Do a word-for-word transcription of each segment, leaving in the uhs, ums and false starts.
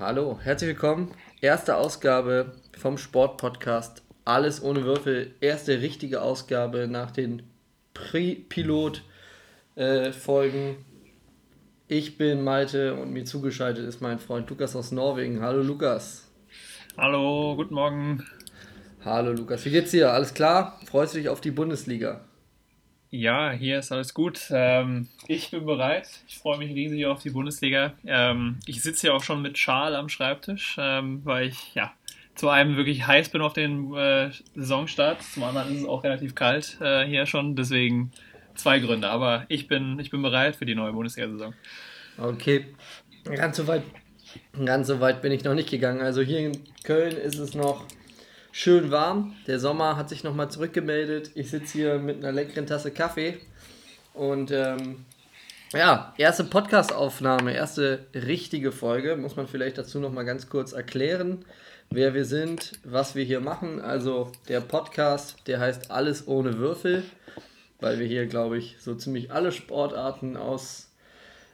Hallo, herzlich willkommen. Erste Ausgabe vom Sportpodcast. Alles ohne Würfel. Erste richtige Ausgabe nach den Pre-Pilot-Folgen. Ich bin Malte und mir zugeschaltet ist mein Freund Lukas aus Norwegen. Hallo Lukas. Hallo, guten Morgen. Hallo Lukas, wie geht's dir? Alles klar? Freust du dich auf die Bundesliga? Ja, hier ist alles gut. Ähm, ich bin bereit. Ich freue mich riesig auf die Bundesliga. Ähm, ich sitze ja auch schon mit Schal am Schreibtisch, ähm, weil ich ja zu einem wirklich heiß bin auf den äh, Saisonstart. Zum anderen ist es auch relativ kalt äh, hier schon. Deswegen zwei Gründe. Aber ich bin, ich bin bereit für die neue Bundesliga-Saison. Okay, ganz so weit, ganz so weit bin ich noch nicht gegangen. Also hier in Köln ist es noch schön warm, der Sommer hat sich nochmal zurückgemeldet. Ich sitze hier mit einer leckeren Tasse Kaffee und ähm, ja, erste Podcast-Aufnahme, erste richtige Folge. Muss man vielleicht dazu nochmal ganz kurz erklären, wer wir sind, was wir hier machen. Also der Podcast, der heißt Alles ohne Würfel, weil wir hier, glaube ich, so ziemlich alle Sportarten aus,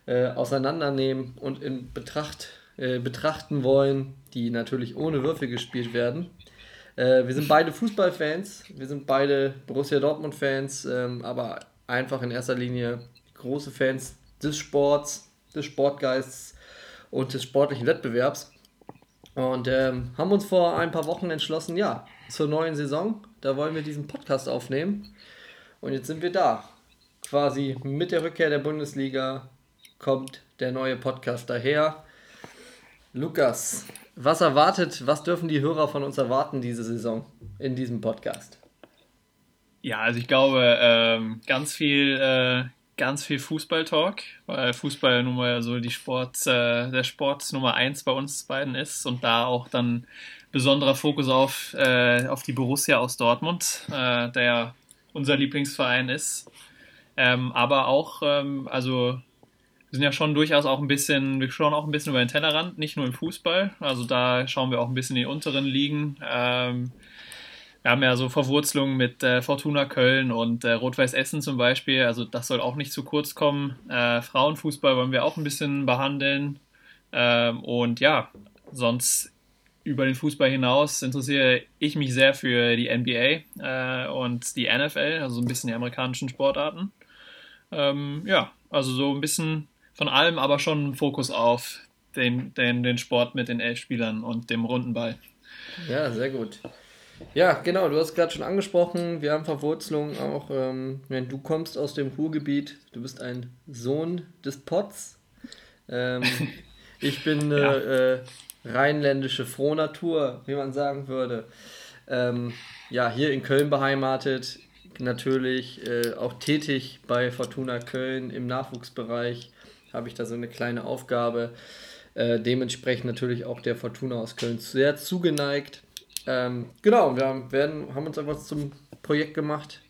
äh, auseinandernehmen und in Betracht äh, betrachten wollen, die natürlich ohne Würfel gespielt werden. Wir sind beide Fußballfans, wir sind beide Borussia Dortmund-Fans, aber einfach in erster Linie große Fans des Sports, des Sportgeists und des sportlichen Wettbewerbs. Und ähm, haben uns vor ein paar Wochen entschlossen, ja, zur neuen Saison, da wollen wir diesen Podcast aufnehmen. Und jetzt sind wir da. Quasi mit der Rückkehr der Bundesliga kommt der neue Podcast daher. Lukas, was erwartet, was dürfen die Hörer von uns erwarten diese Saison in diesem Podcast? Ja, also ich glaube, ähm, ganz viel, äh, ganz viel Fußball-Talk, weil Fußball nun mal so die Sport, äh, der Sport Nummer eins bei uns beiden ist und da auch dann besonderer Fokus auf, äh, auf die Borussia aus Dortmund, äh, der ja unser Lieblingsverein ist, ähm, aber auch, ähm, also wir sind ja schon durchaus auch ein bisschen, wir schauen auch ein bisschen über den Tellerrand, nicht nur im Fußball. Also da schauen wir auch ein bisschen in die unteren Ligen. Ähm, wir haben ja so Verwurzelungen mit äh, Fortuna Köln und äh, Rot-Weiß Essen zum Beispiel. Also das soll auch nicht zu kurz kommen. Äh, Frauenfußball wollen wir auch ein bisschen behandeln. Ähm, und ja, sonst über den Fußball hinaus interessiere ich mich sehr für die N B A äh, und die N F L, also so ein bisschen die amerikanischen Sportarten. Ähm, ja, also so ein bisschen von allem, aber schon Fokus auf den, den, den Sport mit den elf Spielern und dem runden Ball. Ja, sehr gut. Ja, genau, du hast gerade schon angesprochen, wir haben Verwurzelung auch, ähm, wenn du kommst aus dem Ruhrgebiet, du bist ein Sohn des Pots. Ähm, ich bin ja. äh, äh, rheinländische Frohnatur, wie man sagen würde. Ähm, ja, hier in Köln beheimatet, natürlich äh, auch tätig bei Fortuna Köln im Nachwuchsbereich. Habe ich da so eine kleine Aufgabe, äh, dementsprechend natürlich auch der Fortuna aus Köln sehr zugeneigt. Ähm, genau, wir haben, werden, haben uns einfach zum Projekt gemacht,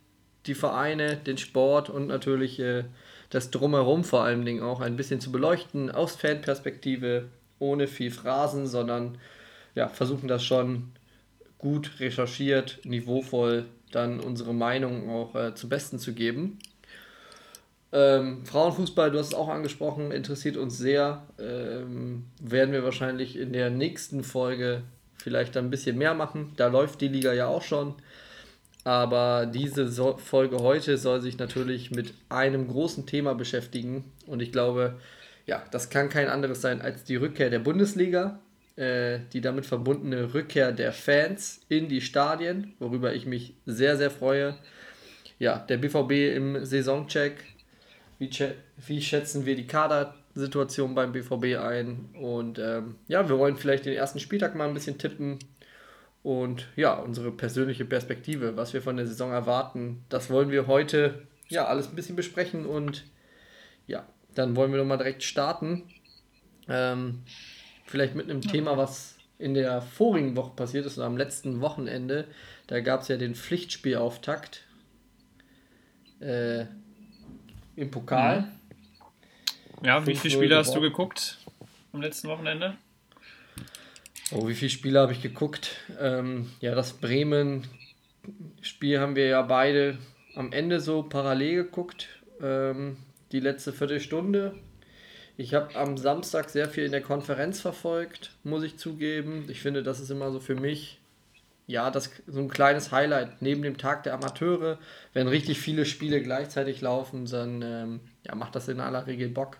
die Vereine, den Sport und natürlich äh, das Drumherum vor allen Dingen auch ein bisschen zu beleuchten, aus Fanperspektive, ohne viel Phrasen, sondern ja, versuchen das schon gut recherchiert, niveauvoll dann unsere Meinung auch äh, zum Besten zu geben. Ähm, Frauenfußball, du hast es auch angesprochen, interessiert uns sehr. Ähm, werden wir wahrscheinlich in der nächsten Folge vielleicht ein bisschen mehr machen. Da läuft die Liga ja auch schon. Aber diese so- Folge heute soll sich natürlich mit einem großen Thema beschäftigen. Und ich glaube, ja, das kann kein anderes sein als die Rückkehr der Bundesliga. Äh, die damit verbundene Rückkehr der Fans in die Stadien, worüber ich mich sehr, sehr freue. Ja, der B V B im Saisoncheck. Wie, wie schätzen wir die Kadersituation beim B V B ein? Und ähm, ja, wir wollen vielleicht den ersten Spieltag mal ein bisschen tippen. Und ja, unsere persönliche Perspektive, was wir von der Saison erwarten, das wollen wir heute ja alles ein bisschen besprechen. Und ja, dann wollen wir doch mal direkt starten. Ähm, vielleicht mit einem Thema, was in der vorigen Woche passiert ist, oder am letzten Wochenende. Da gab es ja den Pflichtspielauftakt. Äh... Im Pokal. Mhm. Ja, wie viele Spiele hast du geguckt am letzten Wochenende? Oh, wie viele Spiele habe ich geguckt? Ähm, ja, das Bremen-Spiel haben wir ja beide am Ende so parallel geguckt. Ähm, die letzte Viertelstunde. Ich habe am Samstag sehr viel in der Konferenz verfolgt, muss ich zugeben. Ich finde, das ist immer so für mich ja, das, so ein kleines Highlight neben dem Tag der Amateure. Wenn richtig viele Spiele gleichzeitig laufen, dann ähm, ja, macht das in aller Regel Bock,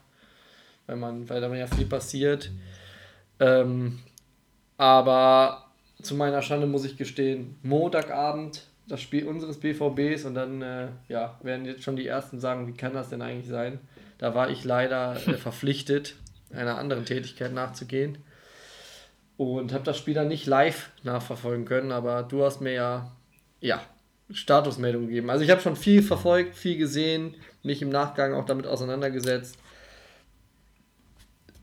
weil, man, weil da ja viel passiert. Ähm, aber zu meiner Schande muss ich gestehen, Montagabend das Spiel unseres B V Bs und dann äh, ja, werden jetzt schon die Ersten sagen, wie kann das denn eigentlich sein? Da war ich leider äh, verpflichtet, einer anderen Tätigkeit nachzugehen. Und habe das Spiel dann nicht live nachverfolgen können, aber du hast mir ja, ja Statusmeldung gegeben. Also ich habe schon viel verfolgt, viel gesehen, mich im Nachgang auch damit auseinandergesetzt.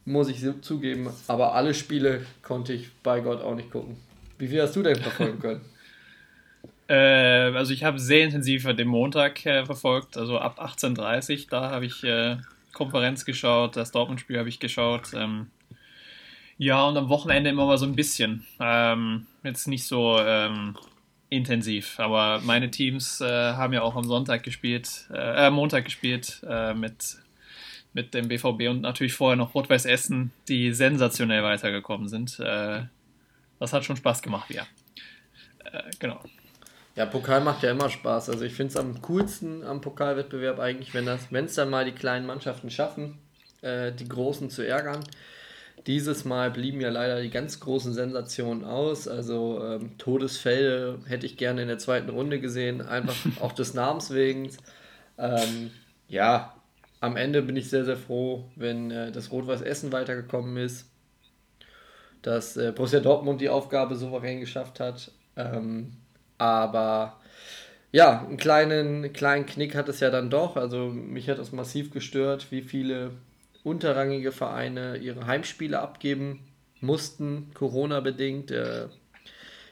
Muss ich zugeben, aber alle Spiele konnte ich bei Gott auch nicht gucken. Wie viel hast du denn verfolgen können? äh, also ich habe sehr intensiv den Montag äh, verfolgt, also ab achtzehn Uhr dreißig, da habe ich äh, Konferenz geschaut, das Dortmund-Spiel habe ich geschaut, ähm, ja, und am Wochenende immer mal so ein bisschen. Ähm, jetzt nicht so ähm, intensiv, aber meine Teams äh, haben ja auch am Sonntag gespielt, äh, Montag gespielt äh, mit, mit dem B V B und natürlich vorher noch Rot-Weiß Essen, die sensationell weitergekommen sind. Äh, das hat schon Spaß gemacht, ja. Äh, genau. Ja, Pokal macht ja immer Spaß. Also ich finde es am coolsten am Pokalwettbewerb eigentlich, wenn das, wenn es dann mal die kleinen Mannschaften schaffen, äh, die Großen zu ärgern. Dieses Mal blieben ja leider die ganz großen Sensationen aus, also ähm, Todesfälle hätte ich gerne in der zweiten Runde gesehen, einfach auch des Namens wegen. Ähm, ja, am Ende bin ich sehr, sehr froh, wenn äh, das Rot-Weiß Essen weitergekommen ist, dass äh, Borussia Dortmund die Aufgabe souverän geschafft hat, ähm, aber ja, einen kleinen, kleinen Knick hat es ja dann doch, also mich hat es massiv gestört, wie viele unterrangige Vereine ihre Heimspiele abgeben mussten, Corona-bedingt, äh,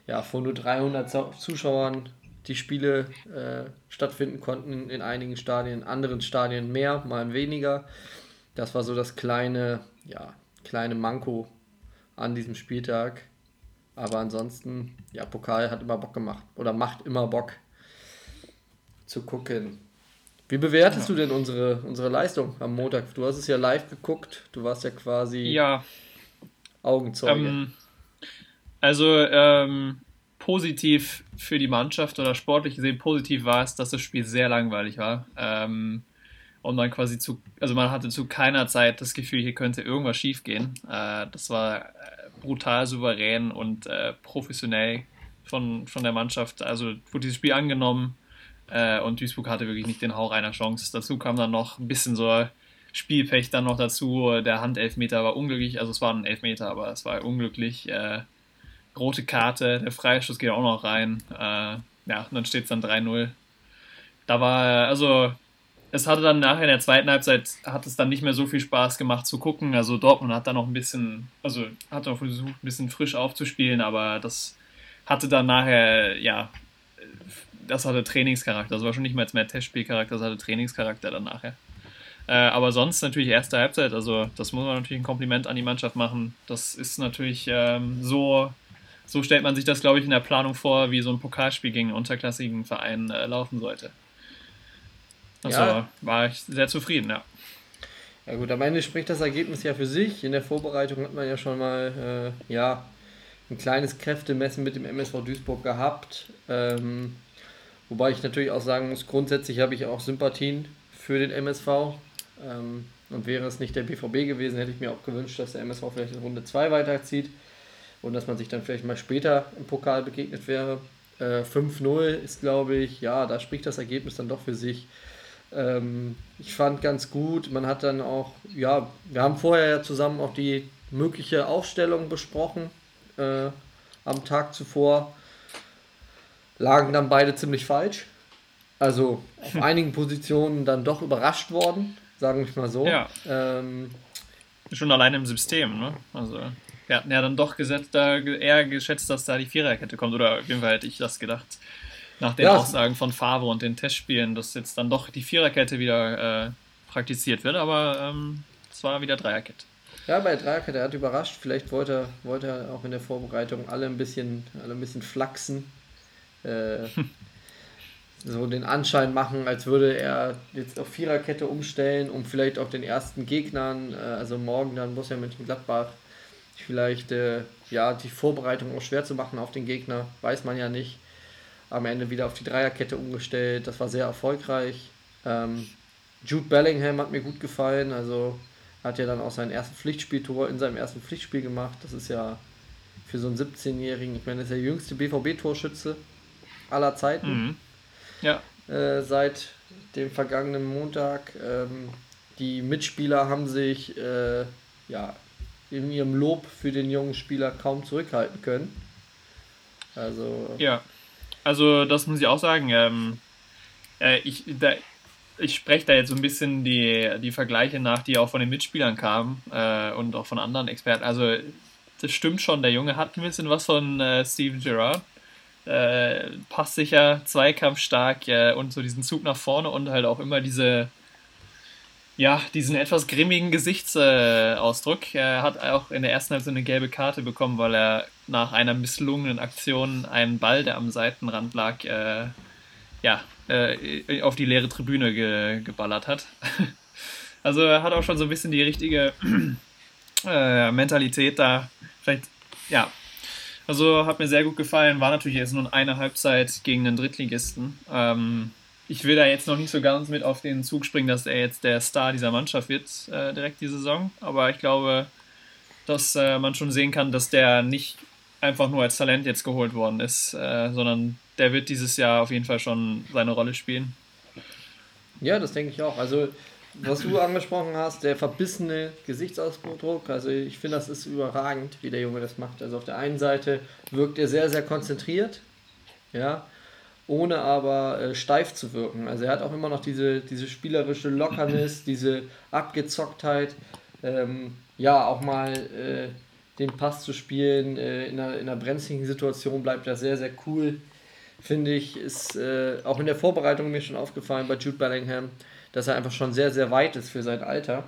ja, vor nur dreihundert Zuschauern die Spiele äh, stattfinden konnten, in einigen Stadien, in anderen Stadien mehr, mal weniger. Das war so das kleine, ja, kleine Manko an diesem Spieltag. Aber ansonsten, ja, Pokal hat immer Bock gemacht oder macht immer Bock zu gucken. Wie bewertest du denn unsere, unsere Leistung am Montag? Du hast es ja live geguckt, du warst ja quasi ja, Augenzeuge. Ähm, also ähm, positiv für die Mannschaft oder sportlich gesehen positiv war es, dass das Spiel sehr langweilig war. Ähm, und man quasi zu, also man hatte zu keiner Zeit das Gefühl, hier könnte irgendwas schief gehen. Äh, das war brutal souverän und äh, professionell von, von der Mannschaft. Also wurde dieses Spiel angenommen. Und Duisburg hatte wirklich nicht den Hauch einer Chance. Dazu kam dann noch ein bisschen so Spielpech dann noch dazu. Der Handelfmeter war unglücklich. Also es war ein Elfmeter, aber es war unglücklich. Äh, rote Karte, der Freistoß geht auch noch rein. Äh, ja, und dann steht es dann drei null. Da war, also es hatte dann nachher in der zweiten Halbzeit, hat es dann nicht mehr so viel Spaß gemacht zu gucken. Also Dortmund hat dann noch ein bisschen, also hat noch versucht, ein bisschen frisch aufzuspielen, aber das hatte dann nachher, ja, das hatte Trainingscharakter, das war schon nicht mal mehr Testspielcharakter, das hatte Trainingscharakter dann nachher. Äh, aber sonst natürlich erste Halbzeit, also das muss man natürlich ein Kompliment an die Mannschaft machen. Das ist natürlich ähm, so, so stellt man sich das, glaube ich, in der Planung vor, wie so ein Pokalspiel gegen einen unterklassigen Verein äh, laufen sollte. Also ja. War ich sehr zufrieden, ja. Ja gut, am Ende spricht das Ergebnis ja für sich. In der Vorbereitung hat man ja schon mal, äh, ja, ein kleines Kräftemessen mit dem M S V Duisburg gehabt, ähm, wobei ich natürlich auch sagen muss, grundsätzlich habe ich auch Sympathien für den M S V. Ähm, und wäre es nicht der B V B gewesen, hätte ich mir auch gewünscht, dass der M S V vielleicht in Runde zwei weiterzieht und dass man sich dann vielleicht mal später im Pokal begegnet wäre. Äh, fünf null ist, glaube ich, ja, da spricht das Ergebnis dann doch für sich. Ähm, ich fand ganz gut, man hat dann auch, ja, wir haben vorher ja zusammen auch die mögliche Aufstellung besprochen äh, am Tag zuvor. Lagen dann beide ziemlich falsch. Also auf einigen Positionen dann doch überrascht worden, sagen wir mal so. Ja. Ähm, Schon allein im System, ne? Also wir hatten ja dann doch gesetzt, da eher geschätzt, dass da die Viererkette kommt. Oder auf jeden Fall hätte ich das gedacht, nach den ja, Aussagen von Favre und den Testspielen, dass jetzt dann doch die Viererkette wieder äh, praktiziert wird. Aber ähm, es war wieder Dreierkette. Ja, bei Dreierkette, der hat überrascht. Vielleicht wollte er, wollte er auch in der Vorbereitung alle ein bisschen, alle ein bisschen flachsen. Äh, so den Anschein machen, als würde er jetzt auf Viererkette umstellen, um vielleicht auch den ersten Gegnern, äh, also morgen dann Borussia Mönchengladbach, vielleicht äh, ja, die Vorbereitung auch schwer zu machen auf den Gegner, weiß man ja nicht. Am Ende wieder auf die Dreierkette umgestellt, das war sehr erfolgreich. Ähm, Jude Bellingham hat mir gut gefallen, also hat ja dann auch sein erstes Pflichtspieltor in seinem ersten Pflichtspiel gemacht. Das ist ja für so einen siebzehnjährigen, ich meine, das ist der jüngste B V B-Torschütze aller Zeiten. Mhm. Ja. Äh, seit dem vergangenen Montag. Ähm, die Mitspieler haben sich äh, ja, in ihrem Lob für den jungen Spieler kaum zurückhalten können. Also. Ja, also das muss ich auch sagen. Ähm, äh, ich da, ich spreche da jetzt so ein bisschen die, die Vergleiche nach, die auch von den Mitspielern kamen äh, und auch von anderen Experten. Also das stimmt schon, der Junge hat ein bisschen was von äh, Steven Gerrard. Äh, passsicher, zweikampfstark äh, und so diesen Zug nach vorne und halt auch immer diese, ja, diesen etwas grimmigen Gesichtsausdruck. Äh, er hat auch in der ersten Halbzeit eine gelbe Karte bekommen, weil er nach einer misslungenen Aktion einen Ball, der am Seitenrand lag, äh, ja, äh, auf die leere Tribüne ge- geballert hat. Also er hat auch schon so ein bisschen die richtige äh, Mentalität da. Vielleicht, ja, also hat mir sehr gut gefallen, war natürlich jetzt nur eine Halbzeit gegen den Drittligisten. Ähm, ich will da jetzt noch nicht so ganz mit auf den Zug springen, dass er jetzt der Star dieser Mannschaft wird, äh, direkt die Saison. Aber ich glaube, dass äh, man schon sehen kann, dass der nicht einfach nur als Talent jetzt geholt worden ist, äh, sondern der wird dieses Jahr auf jeden Fall schon seine Rolle spielen. Ja, das denke ich auch. Also was du angesprochen hast, der verbissene Gesichtsausdruck, also ich finde, das ist überragend, wie der Junge das macht. Also auf der einen Seite wirkt er sehr, sehr konzentriert, ja, ohne aber äh, steif zu wirken. Also er hat auch immer noch diese, diese spielerische Lockernis, diese Abgezocktheit, ähm, ja, auch mal äh, den Pass zu spielen, äh, in einer, in einer brenzligen Situation bleibt er sehr, sehr cool, finde ich, ist äh, auch in der Vorbereitung mir schon aufgefallen bei Jude Bellingham, dass er einfach schon sehr, sehr weit ist für sein Alter,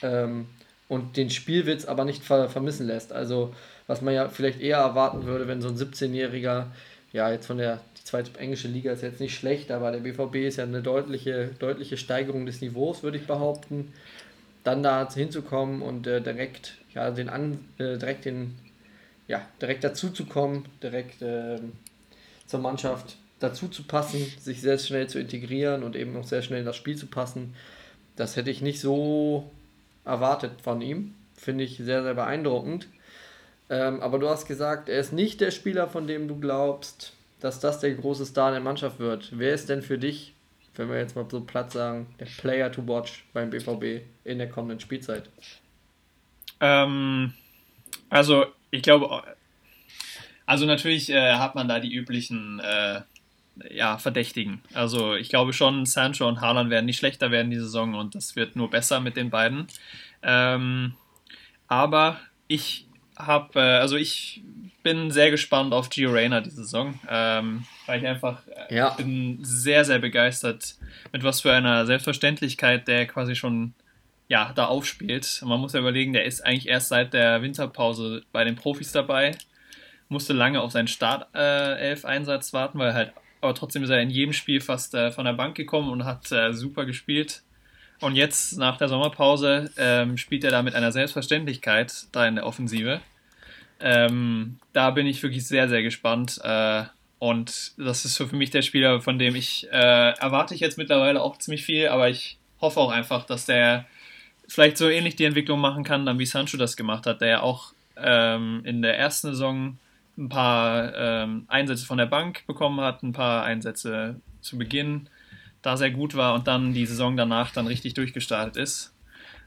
ähm, und den Spielwitz aber nicht ver- vermissen lässt. Also was man ja vielleicht eher erwarten würde, wenn so ein siebzehnjähriger, ja jetzt von der, die zweite englische Liga ist jetzt nicht schlecht, aber der B V B ist ja eine deutliche, deutliche Steigerung des Niveaus, würde ich behaupten, dann da hinzukommen und äh, direkt, ja, den An- äh, direkt den, ja, direkt dazuzukommen, direkt äh, zur Mannschaft dazu zu passen, sich sehr schnell zu integrieren und eben auch sehr schnell in das Spiel zu passen, das hätte ich nicht so erwartet von ihm. Finde ich sehr, sehr beeindruckend. Ähm, aber du hast gesagt, er ist nicht der Spieler, von dem du glaubst, dass das der große Star der Mannschaft wird. Wer ist denn für dich, wenn wir jetzt mal so platt sagen, der Player to watch beim B V B in der kommenden Spielzeit? Ähm, also, ich glaube, also natürlich äh, hat man da die üblichen äh, ja, Verdächtigen. Also ich glaube schon, Sancho und Haaland werden nicht schlechter werden die Saison und das wird nur besser mit den beiden. Ähm, aber ich habe, äh, also ich bin sehr gespannt auf Gio Reyna die Saison, ähm, weil ich einfach äh, ja. bin sehr, sehr begeistert, mit was für einer Selbstverständlichkeit der quasi schon ja, da aufspielt. Man muss ja überlegen, der ist eigentlich erst seit der Winterpause bei den Profis dabei, musste lange auf seinen Startelf-Einsatz äh, warten, weil halt aber trotzdem ist er in jedem Spiel fast äh, von der Bank gekommen und hat äh, super gespielt. Und jetzt, nach der Sommerpause, ähm, spielt er da mit einer Selbstverständlichkeit da in der Offensive. Ähm, da bin ich wirklich sehr, sehr gespannt. Äh, und das ist für mich der Spieler, von dem ich, äh, erwarte ich jetzt mittlerweile auch ziemlich viel, aber ich hoffe auch einfach, dass der vielleicht so ähnlich die Entwicklung machen kann, dann wie Sancho das gemacht hat, der ja auch ähm, in der ersten Saison ein paar ähm, Einsätze von der Bank bekommen hat, ein paar Einsätze zu Beginn, da sehr gut war und dann die Saison danach dann richtig durchgestartet ist.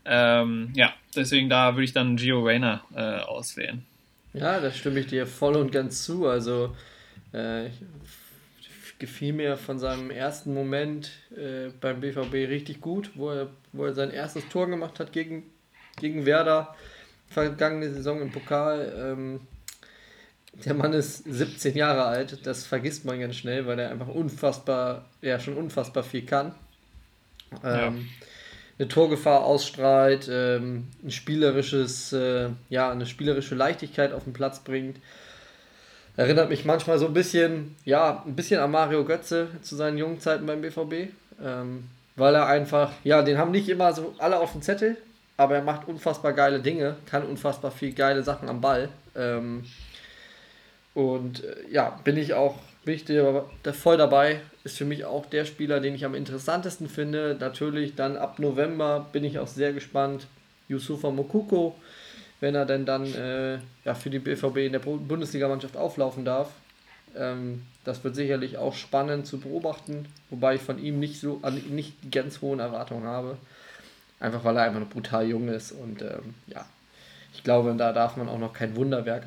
Ähm, ja, deswegen da würde ich dann Gio Reyna äh, auswählen. Ja, da stimme ich dir voll und ganz zu. Also äh, gefiel mir von seinem ersten Moment äh, beim B V B richtig gut, wo er, wo er sein erstes Tor gemacht hat gegen, gegen Werder, vergangene Saison im Pokal. Ähm, Der Mann ist siebzehn Jahre alt, das vergisst man ganz schnell, weil er einfach unfassbar, ja schon unfassbar viel kann. Ähm, ja. Eine Torgefahr ausstrahlt, ähm, ein spielerisches, äh, ja, eine spielerische Leichtigkeit auf den Platz bringt. Erinnert mich manchmal so ein bisschen, ja, ein bisschen an Mario Götze zu seinen jungen Zeiten beim B V B. Ähm, weil er einfach, ja, den haben nicht immer so alle auf dem Zettel, aber er macht unfassbar geile Dinge, kann unfassbar viel geile Sachen am Ball. Ähm, und äh, ja, bin ich auch bin ich der, der voll dabei. Ist für mich auch der Spieler, den ich am interessantesten finde. Natürlich dann ab November bin ich auch sehr gespannt. Yusufa Moukoko, wenn er denn dann äh, ja, für die B V B in der Bundesliga-Mannschaft auflaufen darf. Ähm, das wird sicherlich auch spannend zu beobachten, wobei ich von ihm nicht so an nicht die ganz hohen Erwartungen habe. Einfach weil er einfach noch brutal jung ist und ähm, ja, ich glaube, da darf man auch noch kein Wunderwerk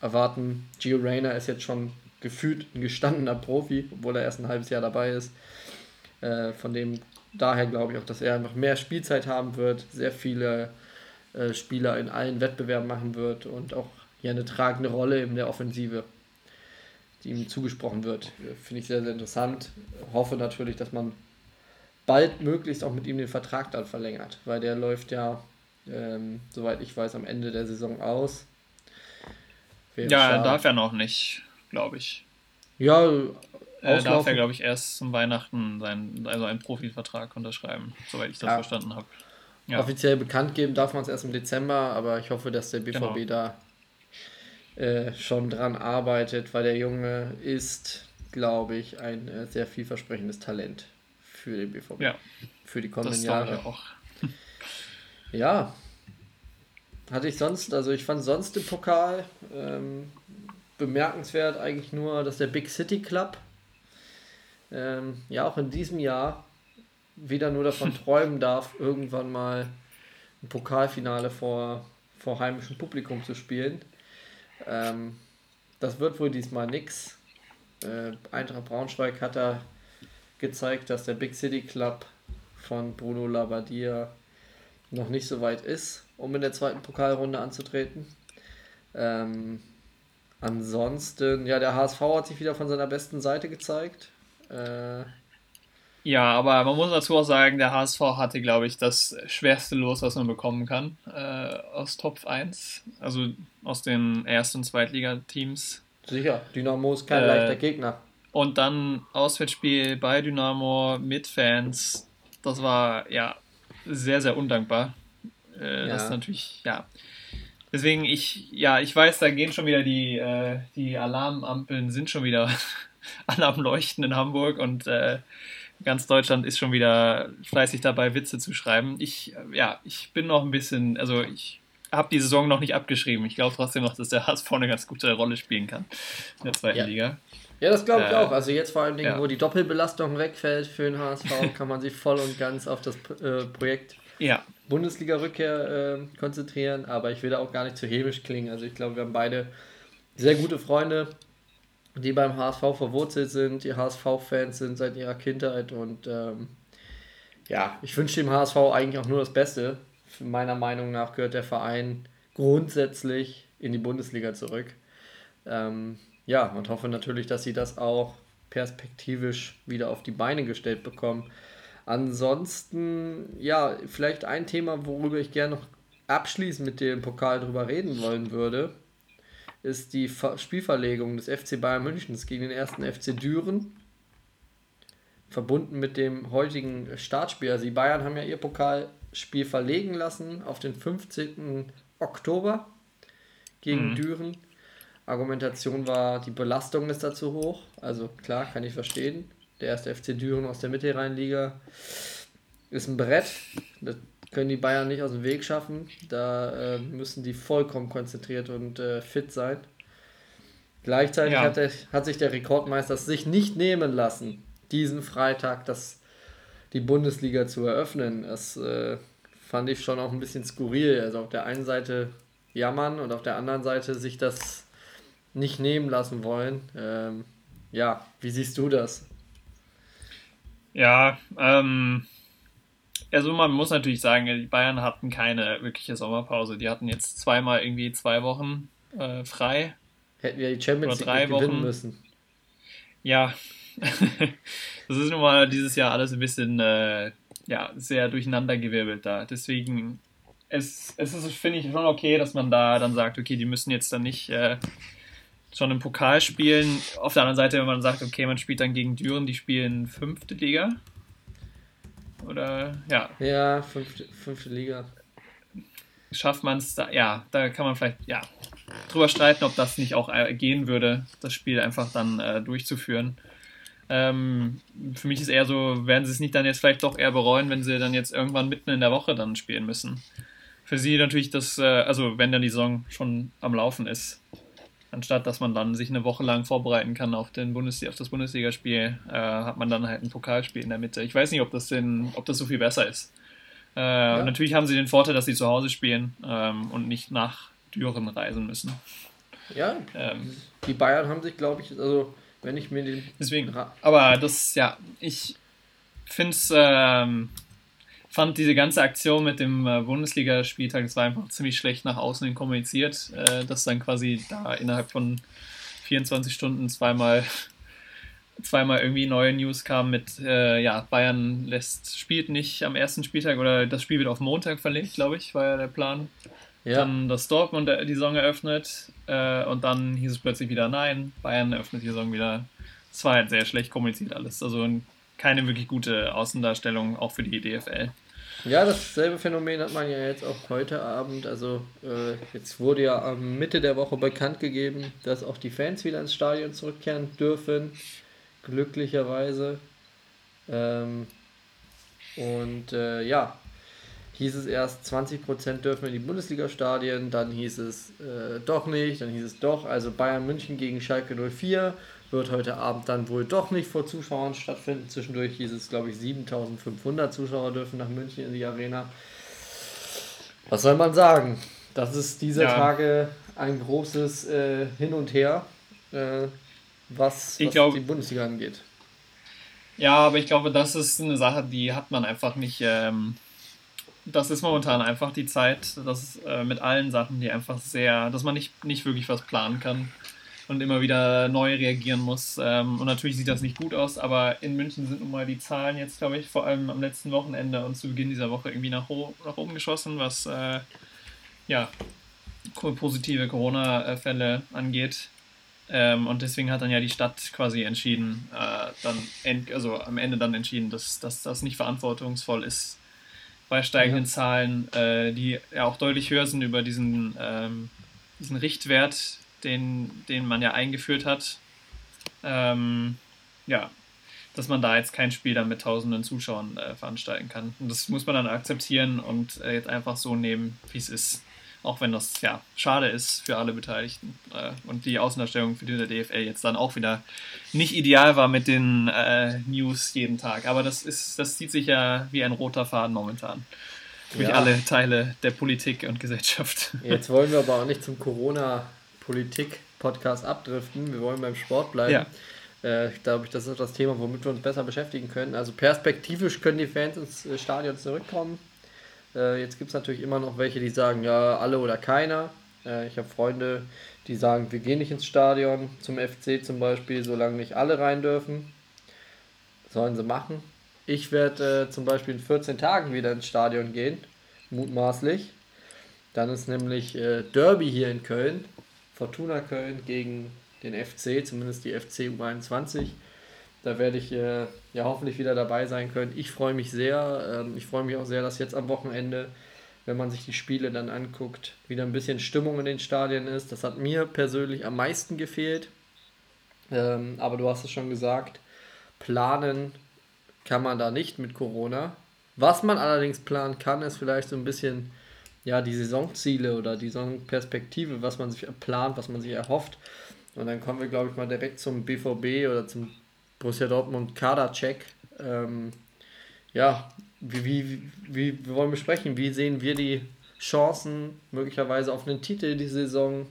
erwarten. Gio Reyna ist jetzt schon gefühlt ein gestandener Profi, obwohl er erst ein halbes Jahr dabei ist. Äh, von dem daher glaube ich auch, dass er einfach mehr Spielzeit haben wird, sehr viele äh, Spieler in allen Wettbewerben machen wird und auch hier eine tragende Rolle in der Offensive, die ihm zugesprochen wird. Finde ich sehr, sehr interessant. Hoffe natürlich, dass man bald möglichst auch mit ihm den Vertrag dann verlängert, weil der läuft ja, ähm, soweit ich weiß, am Ende der Saison aus. Wäre ja, er darf ja noch nicht, glaube ich. Ja, er darf ja, glaube ich, erst zum Weihnachten seinen, also einen Profivertrag unterschreiben, soweit ich das ja. verstanden habe. Ja. Offiziell bekannt geben darf man es erst im Dezember, aber ich hoffe, dass der B V B genau. da Äh, schon dran arbeitet, weil der Junge ist, glaube ich, ein äh, sehr vielversprechendes Talent für den B V B. Ja, für die kommenden Jahre. Das auch. Ja, hatte ich sonst, also ich fand sonst im Pokal ähm, bemerkenswert eigentlich nur, dass der Big City Club ähm, ja auch in diesem Jahr wieder nur davon träumen darf, irgendwann mal ein Pokalfinale vor, vor heimischem Publikum zu spielen. Ähm, das wird wohl diesmal nix. Äh, Eintracht Braunschweig hat da gezeigt, dass der Big City Club von Bruno Labbadia noch nicht so weit ist, um in der zweiten Pokalrunde anzutreten. Ähm, ansonsten, ja, der H S V hat sich wieder von seiner besten Seite gezeigt. Äh, Ja, aber man muss dazu auch sagen, der H S V hatte, glaube ich, das schwerste Los, was man bekommen kann, äh, aus Top eins, also aus den Erst- und Zweitligateams. Sicher, Dynamo ist kein äh, leichter Gegner. Und dann Auswärtsspiel bei Dynamo mit Fans, das war, ja, sehr, sehr undankbar. Äh, ja. Das ist natürlich, ja, deswegen, ich, ja, ich weiß, da gehen schon wieder die, äh, die Alarmampeln sind schon wieder an am Leuchten in Hamburg und, äh, ganz Deutschland ist schon wieder fleißig dabei, Witze zu schreiben. Ich, ja, ich bin noch ein bisschen, also ich habe die Saison noch nicht abgeschrieben. Ich glaube trotzdem noch, dass der H S V eine ganz gute Rolle spielen kann in der zweiten ja. Liga. Ja, das glaube ich äh, auch. Also jetzt vor allem, ja. wo die Doppelbelastung wegfällt für den H S V, kann man sich voll und ganz auf das äh, Projekt ja. Bundesliga-Rückkehr äh, konzentrieren. Aber ich will da auch gar nicht zu hämisch klingen. Also ich glaube, wir haben beide sehr gute Freunde, die beim H S V verwurzelt sind, die H S V-Fans sind seit ihrer Kindheit und ähm, ja, ich wünsche dem H S V eigentlich auch nur das Beste. Meiner Meinung nach gehört der Verein grundsätzlich in die Bundesliga zurück. Ähm, ja, und hoffe natürlich, dass sie das auch perspektivisch wieder auf die Beine gestellt bekommen. Ansonsten, ja, vielleicht ein Thema, worüber ich gerne noch abschließend mit dem Pokal drüber reden wollen würde, ist die Spielverlegung des F C Bayern München gegen den ersten F C Düren, verbunden mit dem heutigen Startspiel. Also die Bayern haben ja ihr Pokalspiel verlegen lassen auf den fünfzehnten Oktober gegen mhm. Düren. Argumentation war, die Belastung ist da zu hoch. Also klar, kann ich verstehen. Der erste F C Düren aus der Mittelrheinliga ist ein Brett. Das können die Bayern nicht aus dem Weg schaffen. Da äh, müssen die vollkommen konzentriert und äh, fit sein. Gleichzeitig ja. hat, der, hat sich der Rekordmeister sich nicht nehmen lassen, diesen Freitag das, die Bundesliga zu eröffnen. Das äh, fand ich schon auch ein bisschen skurril. Also auf der einen Seite jammern und auf der anderen Seite sich das nicht nehmen lassen wollen. Ähm, ja, wie siehst du das? Ja, ähm... Also man muss natürlich sagen, die Bayern hatten keine wirkliche Sommerpause. Die hatten jetzt zweimal irgendwie zwei Wochen äh, frei. Hätten wir die Champions League gewinnen müssen. Ja, das ist nun mal dieses Jahr alles ein bisschen äh, ja, sehr durcheinandergewirbelt da. Deswegen es, es ist es, finde ich, schon okay, dass man da dann sagt, okay, die müssen jetzt dann nicht äh, schon im Pokal spielen. Auf der anderen Seite, wenn man sagt, okay, man spielt dann gegen Düren, die spielen fünfte Liga. Oder, ja. Ja, fünfte, fünfte Liga. Schafft man es da? Ja, da kann man vielleicht, ja, drüber streiten, ob das nicht auch gehen würde, das Spiel einfach dann äh, durchzuführen. Ähm, für mich ist eher so, werden sie es nicht dann jetzt vielleicht doch eher bereuen, wenn sie dann jetzt irgendwann mitten in der Woche dann spielen müssen. Für sie natürlich das, äh, also wenn dann die Saison schon am Laufen ist, anstatt dass man dann sich eine Woche lang vorbereiten kann auf, den Bundes- auf das Bundesligaspiel, äh, hat man dann halt ein Pokalspiel in der Mitte. Ich weiß nicht, ob das, denn, ob das so viel besser ist. Äh, ja. Natürlich haben sie den Vorteil, dass sie zu Hause spielen ähm, und nicht nach Düren reisen müssen. Ja, ähm, die Bayern haben sich, glaube ich, also wenn ich mir den... Deswegen, Ra- aber das, ja, ich find's, ähm, fand diese ganze Aktion mit dem äh, Bundesligaspieltag, das war einfach ziemlich schlecht nach außen hin kommuniziert, äh, dass dann quasi da innerhalb von vierundzwanzig Stunden zweimal... zweimal irgendwie neue News kamen mit, äh, ja, Bayern lässt, spielt nicht am ersten Spieltag oder das Spiel wird auf Montag verlegt, glaube ich, war ja der Plan. Ja. Dann, dass Dortmund die Saison eröffnet äh, und dann hieß es plötzlich wieder, nein, Bayern eröffnet die Saison wieder. Es war halt sehr schlecht kommuniziert alles, also keine wirklich gute Außendarstellung, auch für die D F L. Ja, dasselbe Phänomen hat man ja jetzt auch heute Abend, also äh, jetzt wurde ja Mitte der Woche bekannt gegeben, dass auch die Fans wieder ins Stadion zurückkehren dürfen. Glücklicherweise. Ähm, und äh, ja, hieß es erst, zwanzig Prozent dürfen in die Bundesliga-Stadien, dann hieß es äh, doch nicht, dann hieß es doch, also Bayern München gegen Schalke null vier wird heute Abend dann wohl doch nicht vor Zuschauern stattfinden. Zwischendurch hieß es, glaube ich, siebentausendfünfhundert Zuschauer dürfen nach München in die Arena. Was soll man sagen? Das ist dieser ja. Tage ein großes äh, Hin und Her. Äh, Was, was glaub, die Bundesliga angeht. Ja, aber ich glaube, das ist eine Sache, die hat man einfach nicht. Ähm, das ist momentan einfach die Zeit, dass äh, mit allen Sachen, die einfach sehr, dass man nicht, nicht wirklich was planen kann und immer wieder neu reagieren muss. Ähm, und natürlich sieht das nicht gut aus, aber in München sind nun mal die Zahlen jetzt, glaube ich, vor allem am letzten Wochenende und zu Beginn dieser Woche irgendwie nach, ho- nach oben geschossen, was äh, ja, positive Corona-Fälle angeht. Ähm, und deswegen hat dann ja die Stadt quasi entschieden, äh, dann end, also am Ende dann entschieden, dass, dass das nicht verantwortungsvoll ist, bei steigenden ja. Zahlen, äh, die ja auch deutlich höher sind über diesen, ähm, diesen Richtwert, den, den man ja eingeführt hat. Ähm, ja, dass man da jetzt kein Spiel dann mit tausenden Zuschauern äh, veranstalten kann. Und das muss man dann akzeptieren und äh, jetzt einfach so nehmen, wie es ist. Auch wenn das ja schade ist für alle Beteiligten äh, und die Außendarstellung für die der D F L jetzt dann auch wieder nicht ideal war mit den äh, News jeden Tag. Aber das ist, das zieht sich ja wie ein roter Faden momentan durch ja. alle Teile der Politik und Gesellschaft. Jetzt wollen wir aber auch nicht zum Corona-Politik-Podcast abdriften. Wir wollen beim Sport bleiben. Ja. Äh, glaube ich, das ist das Thema, womit wir uns besser beschäftigen können. Also perspektivisch können die Fans ins Stadion zurückkommen. Jetzt gibt es natürlich immer noch welche, die sagen, ja, alle oder keiner. Ich habe Freunde, die sagen, wir gehen nicht ins Stadion, zum F C zum Beispiel, solange nicht alle rein dürfen. Sollen sie machen. Ich werde äh, zum Beispiel in vierzehn Tagen wieder ins Stadion gehen, mutmaßlich. Dann ist nämlich äh, Derby hier in Köln, Fortuna Köln gegen den F C, zumindest die F C U einundzwanzig. Da werde ich äh, ja hoffentlich wieder dabei sein können. Ich freue mich sehr. Ähm, ich freue mich auch sehr, dass jetzt am Wochenende, wenn man sich die Spiele dann anguckt, wieder ein bisschen Stimmung in den Stadien ist. Das hat mir persönlich am meisten gefehlt. Ähm, aber du hast es schon gesagt, planen kann man da nicht mit Corona. Was man allerdings planen kann, ist vielleicht so ein bisschen ja, die Saisonziele oder die Saisonperspektive, was man sich plant, was man sich erhofft. Und dann kommen wir, glaube ich, mal direkt zum B V B oder zum Borussia Dortmund Kadercheck. Ähm, ja, wie, wie, wie, wir wollen besprechen, wie sehen wir die Chancen möglicherweise auf einen Titel die Saison,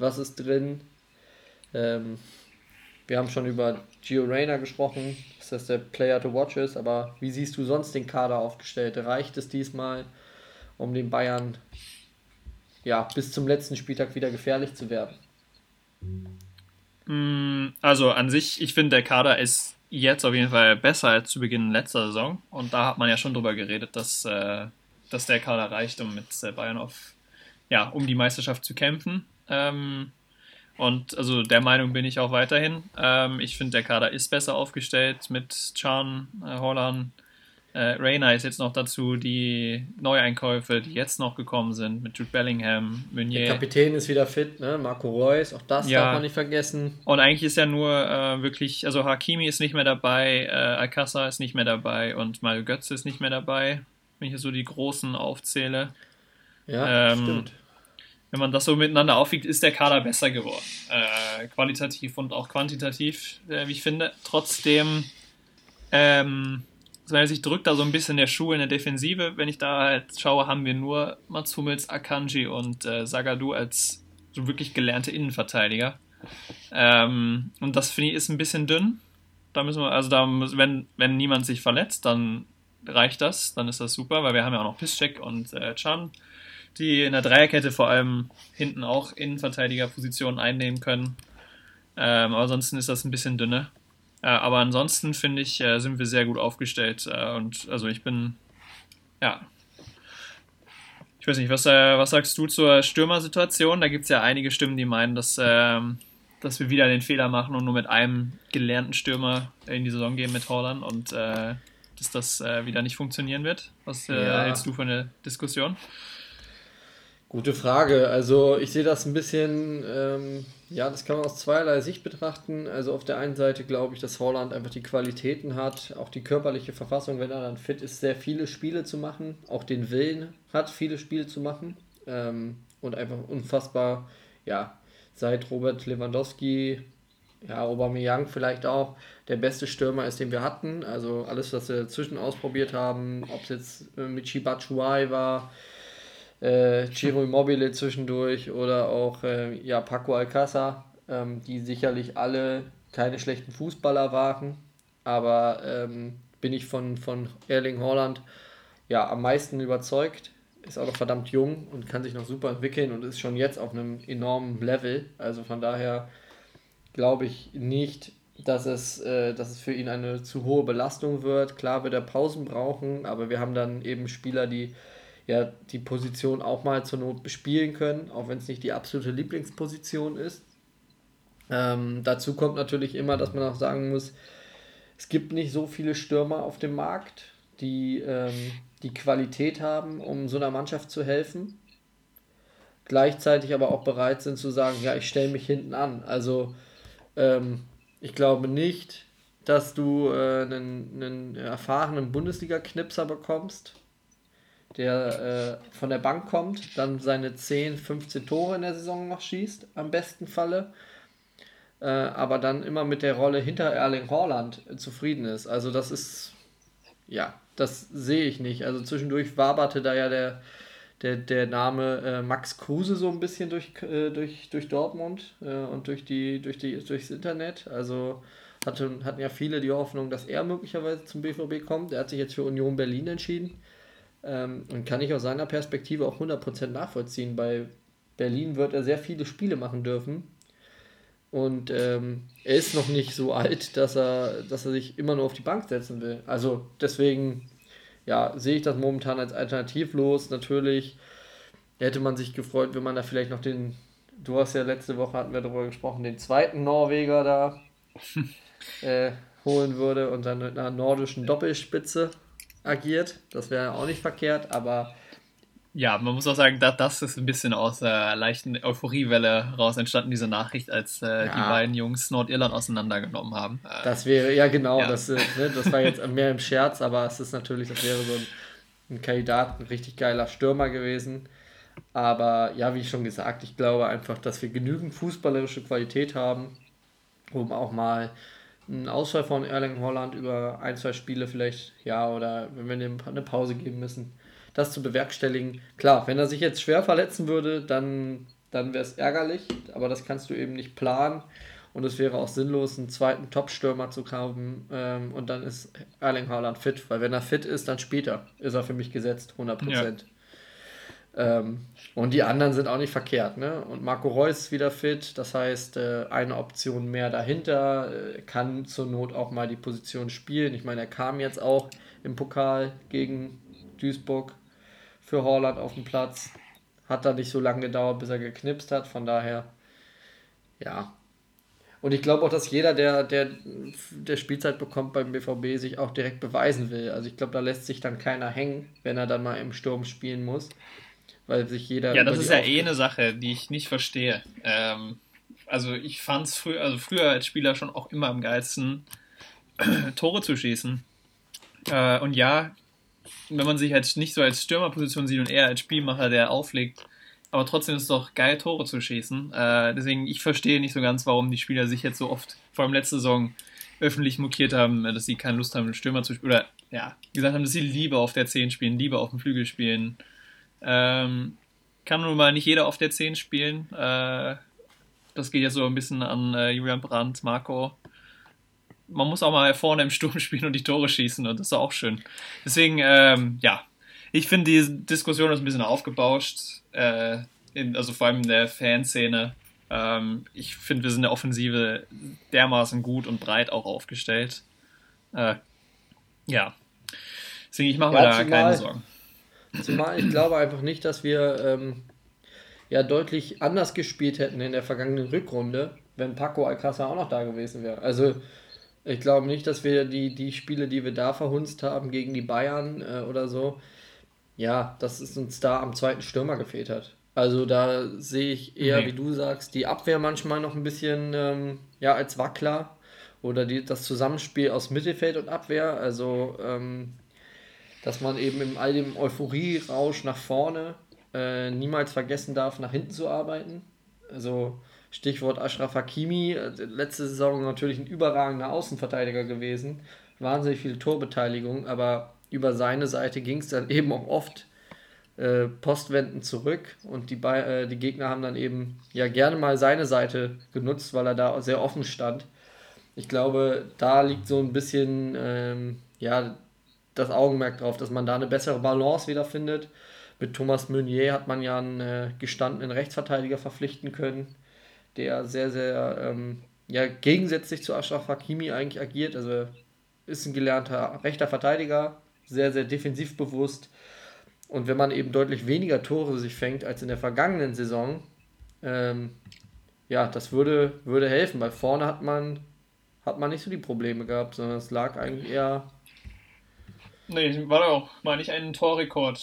was ist drin? Ähm, wir haben schon über Gio Reyna gesprochen, dass das der Player to watch ist, aber wie siehst du sonst den Kader aufgestellt? Reicht es diesmal, um den Bayern ja, bis zum letzten Spieltag wieder gefährlich zu werden? Also an sich, ich finde, der Kader ist jetzt auf jeden Fall besser als zu Beginn letzter Saison. Und da hat man ja schon drüber geredet, dass, äh, dass der Kader reicht, um mit Bayern auf, ja, um die Meisterschaft zu kämpfen. Ähm, Und also der Meinung bin ich auch weiterhin. Ähm, ich finde, der Kader ist besser aufgestellt mit Can, äh, Holland. Äh, Reyna ist jetzt noch dazu, die Neueinkäufe, die jetzt noch gekommen sind, mit Jude Bellingham, Meunier. Der Kapitän ist wieder fit, ne? Marco Reus, auch das ja. darf man nicht vergessen. Und eigentlich ist ja nur äh, wirklich, also Hakimi ist nicht mehr dabei, äh, Alcácer ist nicht mehr dabei und Mario Götze ist nicht mehr dabei, wenn ich so die Großen aufzähle. Ja, ähm, stimmt. Wenn man das so miteinander aufwiegt, ist der Kader besser geworden. Äh, qualitativ und auch quantitativ, äh, wie ich finde. Trotzdem ähm, sich drückt da so ein bisschen der Schuh in der Defensive. Wenn ich da halt schaue, haben wir nur Mats Hummels, Akanji und äh, Zagadou als so wirklich gelernte Innenverteidiger. Ähm, und das finde ich ist ein bisschen dünn. Da müssen wir, also da muss, wenn, wenn niemand sich verletzt, dann reicht das, dann ist das super, weil wir haben ja auch noch Piszczek und äh, Can, die in der Dreierkette vor allem hinten auch Innenverteidigerpositionen einnehmen können. Ähm, aber ansonsten ist das ein bisschen dünne. Äh, aber ansonsten, finde ich, äh, sind wir sehr gut aufgestellt. Äh, und also ich bin, ja, ich weiß nicht, was, äh, was sagst du zur Stürmersituation? Da gibt es ja einige Stimmen, die meinen, dass, äh, dass wir wieder den Fehler machen und nur mit einem gelernten Stürmer in die Saison gehen mit Haaland und äh, dass das äh, wieder nicht funktionieren wird. Was äh, ja. hältst du von der Diskussion? Gute Frage. Also ich sehe das ein bisschen, ähm, ja, das kann man aus zweierlei Sicht betrachten. Also auf der einen Seite glaube ich, dass Haaland einfach die Qualitäten hat, auch die körperliche Verfassung, wenn er dann fit ist, sehr viele Spiele zu machen, auch den Willen hat, viele Spiele zu machen ähm, und einfach unfassbar, ja, seit Robert Lewandowski, ja, Aubameyang vielleicht auch, der beste Stürmer ist, den wir hatten. Also alles, was wir dazwischen ausprobiert haben, ob es jetzt äh, mit Chibachuay war, Äh, Ciro Immobile zwischendurch oder auch äh, ja, Paco Alcácer, ähm, die sicherlich alle keine schlechten Fußballer waren, aber ähm, bin ich von, von Erling Haaland ja, am meisten überzeugt, ist auch noch verdammt jung und kann sich noch super entwickeln und ist schon jetzt auf einem enormen Level, also von daher glaube ich nicht, dass es, äh, dass es für ihn eine zu hohe Belastung wird. Klar wird er Pausen brauchen, aber wir haben dann eben Spieler, die ja die Position auch mal zur Not bespielen können, auch wenn es nicht die absolute Lieblingsposition ist. Ähm, dazu kommt natürlich immer, dass man auch sagen muss, es gibt nicht so viele Stürmer auf dem Markt, die ähm, die Qualität haben, um so einer Mannschaft zu helfen, gleichzeitig aber auch bereit sind zu sagen, ja, ich stelle mich hinten an. Also ähm, ich glaube nicht, dass du äh, einen, einen erfahrenen Bundesliga-Knipser bekommst, der äh, von der Bank kommt, dann seine zehn, fünfzehn Tore in der Saison noch schießt, am besten Falle, äh, aber dann immer mit der Rolle hinter Erling Haaland äh, zufrieden ist. Also das ist, ja, das sehe ich nicht. Also zwischendurch waberte da ja der, der, der Name äh, Max Kruse so ein bisschen durch, äh, durch, durch Dortmund äh, und durch die, durch die, durchs Internet. Also hatten, hatten ja viele die Hoffnung, dass er möglicherweise zum B V B kommt. Er hat sich jetzt für Union Berlin entschieden. Ähm, und kann ich aus seiner Perspektive auch hundert Prozent nachvollziehen. Bei Berlin wird er sehr viele Spiele machen dürfen und ähm, er ist noch nicht so alt, dass er, dass er sich immer nur auf die Bank setzen will. Also deswegen ja, sehe ich das momentan als alternativlos. Natürlich hätte man sich gefreut, wenn man da vielleicht noch den, du hast ja letzte Woche, hatten wir darüber gesprochen, den zweiten Norweger da äh, holen würde und dann mit einer nordischen Doppelspitze agiert, das wäre auch nicht verkehrt, aber ja, man muss auch sagen, da, das ist ein bisschen aus der äh, leichten Euphoriewelle raus entstanden, diese Nachricht, als äh, ja. die beiden Jungs Nordirland auseinandergenommen haben. Äh, das wäre, ja genau, ja. Das, äh, ne, das war jetzt mehr im Scherz, aber es ist natürlich, das wäre so ein, ein Kandidat, ein richtig geiler Stürmer gewesen, aber ja, wie schon gesagt, ich glaube einfach, dass wir genügend fußballerische Qualität haben, um auch mal ein Ausfall von Erling Haaland über ein, zwei Spiele vielleicht, ja, oder wenn wir ihm eine Pause geben müssen, das zu bewerkstelligen. Klar, wenn er sich jetzt schwer verletzen würde, dann, dann wäre es ärgerlich, aber das kannst du eben nicht planen und es wäre auch sinnlos, einen zweiten Top-Stürmer zu kaufen ähm, und dann ist Erling Haaland fit, weil wenn er fit ist, dann spielt er. Ist er für mich gesetzt, hundert Prozent. Ja. Ähm, und die anderen sind auch nicht verkehrt, ne? Und Marco Reus ist wieder fit, das heißt, äh, eine Option mehr dahinter, äh, kann zur Not auch mal die Position spielen. Ich meine, er kam jetzt auch im Pokal gegen Duisburg für Haaland auf den Platz, hat da nicht so lange gedauert, bis er geknipst hat, von daher, ja. Und ich glaube auch, dass jeder, der, der, der Spielzeit bekommt beim B V B, sich auch direkt beweisen will. Also ich glaube, da lässt sich dann keiner hängen, wenn er dann mal im Sturm spielen muss, weil sich jeder... Ja, das ist ja eh eine Sache, die ich nicht verstehe. Ähm, also ich fand es früher, also früher als Spieler schon auch immer am geilsten, Tore zu schießen. Äh, und ja, wenn man sich halt nicht so als Stürmerposition sieht und eher als Spielmacher, der auflegt, aber trotzdem ist es doch geil, Tore zu schießen. Äh, deswegen, ich verstehe nicht so ganz, warum die Spieler sich jetzt so oft, vor allem letzte Saison, öffentlich mokiert haben, dass sie keine Lust haben, einen Stürmer zu spielen. Oder, ja, gesagt haben, dass sie lieber auf der zehn spielen, lieber auf dem Flügel spielen. Ähm, kann nun mal nicht jeder auf der zehn spielen. Äh, das geht jetzt so ein bisschen an äh, Julian Brandt, Marco. Man muss auch mal vorne im Sturm spielen und die Tore schießen. Und das ist auch schön. Deswegen, ähm, ja. Ich finde, die Diskussion ist ein bisschen aufgebauscht, äh, in, also vor allem in der Fanszene. Ähm, ich finde, wir sind in der Offensive dermaßen gut und breit auch aufgestellt. Äh, ja, deswegen, ich mache ja, mir da zumal, keine Sorgen. Zumal ich glaube einfach nicht, dass wir ähm, ja deutlich anders gespielt hätten in der vergangenen Rückrunde, wenn Paco Alcácer auch noch da gewesen wäre. Also ich glaube nicht, dass wir die, die Spiele, die wir da verhunzt haben gegen die Bayern äh, oder so, ja, dass es uns da am zweiten Stürmer gefehlt hat. Also da sehe ich eher, nee. wie du sagst, die Abwehr manchmal noch ein bisschen ähm, ja, als Wackler oder die, das Zusammenspiel aus Mittelfeld und Abwehr. Also, ähm, dass man eben in all dem Euphorie-Rausch nach vorne äh, niemals vergessen darf, nach hinten zu arbeiten. Also Stichwort Achraf Hakimi, letzte Saison natürlich ein überragender Außenverteidiger gewesen. Wahnsinnig viele Torbeteiligung, aber über seine Seite ging es dann eben auch oft äh, Postwenden zurück und die, Be- äh, die Gegner haben dann eben ja gerne mal seine Seite genutzt, weil er da sehr offen stand. Ich glaube, da liegt so ein bisschen ähm, ja, das Augenmerk drauf, dass man da eine bessere Balance wiederfindet. Mit Thomas Meunier hat man ja einen äh, gestandenen Rechtsverteidiger verpflichten können, der sehr, sehr ähm, ja, gegensätzlich zu Achraf Hakimi eigentlich agiert. Also ist ein gelernter rechter Verteidiger, sehr, sehr defensiv bewusst. Und wenn man eben deutlich weniger Tore sich fängt als in der vergangenen Saison, ähm, ja, das würde, würde helfen, weil vorne hat man, hat man nicht so die Probleme gehabt, sondern es lag eigentlich eher... Nee, war doch, meine ich, ein Torrekord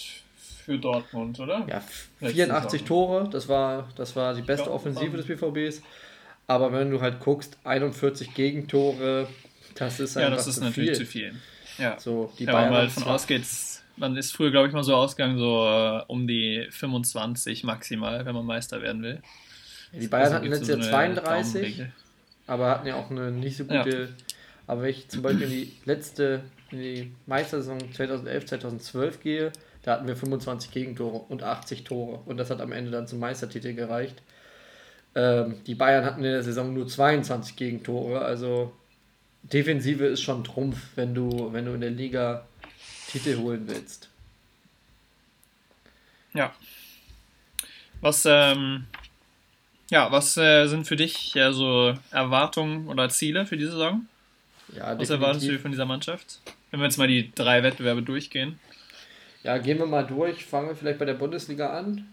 für Dortmund, oder? Ja, vierundachtzig Tore, das war, das war die beste Offensive des B V Bs. Aber wenn du halt guckst, einundvierzig Gegentore, das ist einfach ja, das ist zu natürlich viel. zu viel. Ja, so, die ja Bayern, wenn man halt von ausgeht, man ist früher, glaube ich, mal so ausgegangen, so äh, um die fünfundzwanzig maximal, wenn man Meister werden will. Ja, die Bayern also hatten letztes Jahr so zweiunddreißig, aber hatten ja auch eine nicht so gute, ja. aber wenn ich zum Beispiel in die letzte, in die Meistersaison zweitausendelf, zweitausendzwölf gehe, da hatten wir fünfundzwanzig Gegentore und achtzig Tore und das hat am Ende dann zum Meistertitel gereicht. Ähm, die Bayern hatten in der Saison nur zweiundzwanzig Gegentore, also Defensive ist schon Trumpf, wenn du, wenn du in der Liga Titel holen willst. Ja. Was, ähm, ja, was äh, sind für dich ja, so Erwartungen oder Ziele für die Saison? Ja, definitiv. Was erwartest du von dieser Mannschaft? Wenn wir jetzt mal die drei Wettbewerbe durchgehen. Ja, gehen wir mal durch. Fangen wir vielleicht bei der Bundesliga an.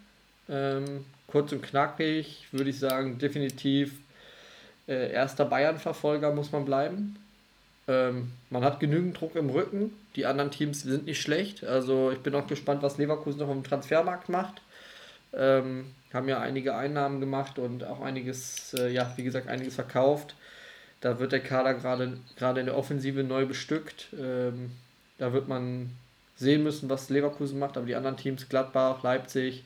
Ähm, kurz und knackig würde ich sagen, definitiv Äh, erster Bayern-Verfolger muss man bleiben. Ähm, man hat genügend Druck im Rücken. Die anderen Teams sind nicht schlecht. Also ich bin auch gespannt, was Leverkusen noch im Transfermarkt macht. Ähm, haben ja einige Einnahmen gemacht und auch einiges, äh, ja, wie gesagt, einiges verkauft. Da wird der Kader gerade gerade in der Offensive neu bestückt. Ähm, da wird man sehen müssen, was Leverkusen macht. Aber die anderen Teams, Gladbach, Leipzig,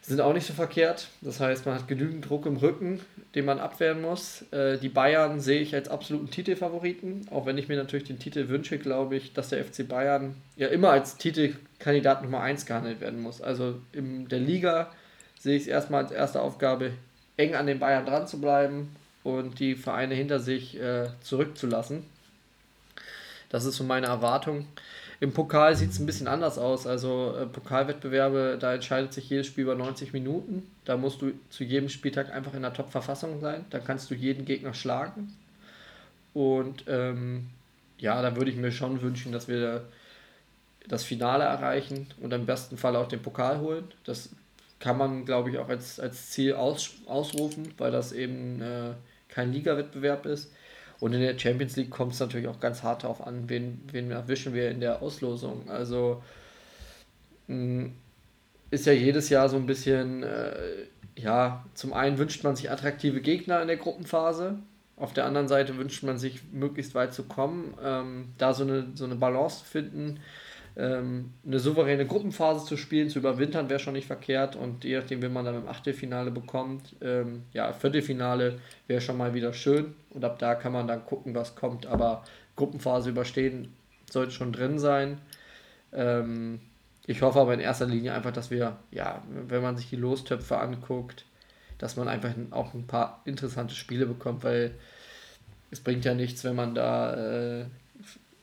sind auch nicht so verkehrt. Das heißt, man hat genügend Druck im Rücken, den man abwehren muss. Äh, die Bayern sehe ich als absoluten Titelfavoriten. Auch wenn ich mir natürlich den Titel wünsche, glaube ich, dass der F C Bayern ja immer als Titelkandidat Nummer eins gehandelt werden muss. Also in der Liga sehe ich es erstmal als erste Aufgabe, eng an den Bayern dran zu bleiben und die Vereine hinter sich äh, zurückzulassen. Das ist so meine Erwartung. Im Pokal sieht es ein bisschen anders aus, also äh, Pokalwettbewerbe, da entscheidet sich jedes Spiel über neunzig Minuten, da musst du zu jedem Spieltag einfach in der Top-Verfassung sein, da kannst du jeden Gegner schlagen und ähm, ja, da würde ich mir schon wünschen, dass wir das Finale erreichen und im besten Fall auch den Pokal holen, das kann man, glaube ich, auch als, als Ziel aus, ausrufen, weil das eben äh, kein Liga-Wettbewerb ist. Und in der Champions League kommt es natürlich auch ganz hart darauf an, wen, wen erwischen wir in der Auslosung. Also mh, ist ja jedes Jahr so ein bisschen, äh, ja, zum einen wünscht man sich attraktive Gegner in der Gruppenphase, auf der anderen Seite wünscht man sich, möglichst weit zu kommen, ähm, da so eine, so eine Balance zu finden, ähm, eine souveräne Gruppenphase zu spielen, zu überwintern wäre schon nicht verkehrt, und je nachdem, wen man dann im Achtelfinale bekommt, ähm, ja, Viertelfinale wäre schon mal wieder schön, und ab da kann man dann gucken, was kommt, aber Gruppenphase überstehen sollte schon drin sein. Ähm, ich hoffe aber in erster Linie einfach, dass wir, ja, wenn man sich die Lostöpfe anguckt, dass man einfach auch ein paar interessante Spiele bekommt, weil es bringt ja nichts, wenn man da äh,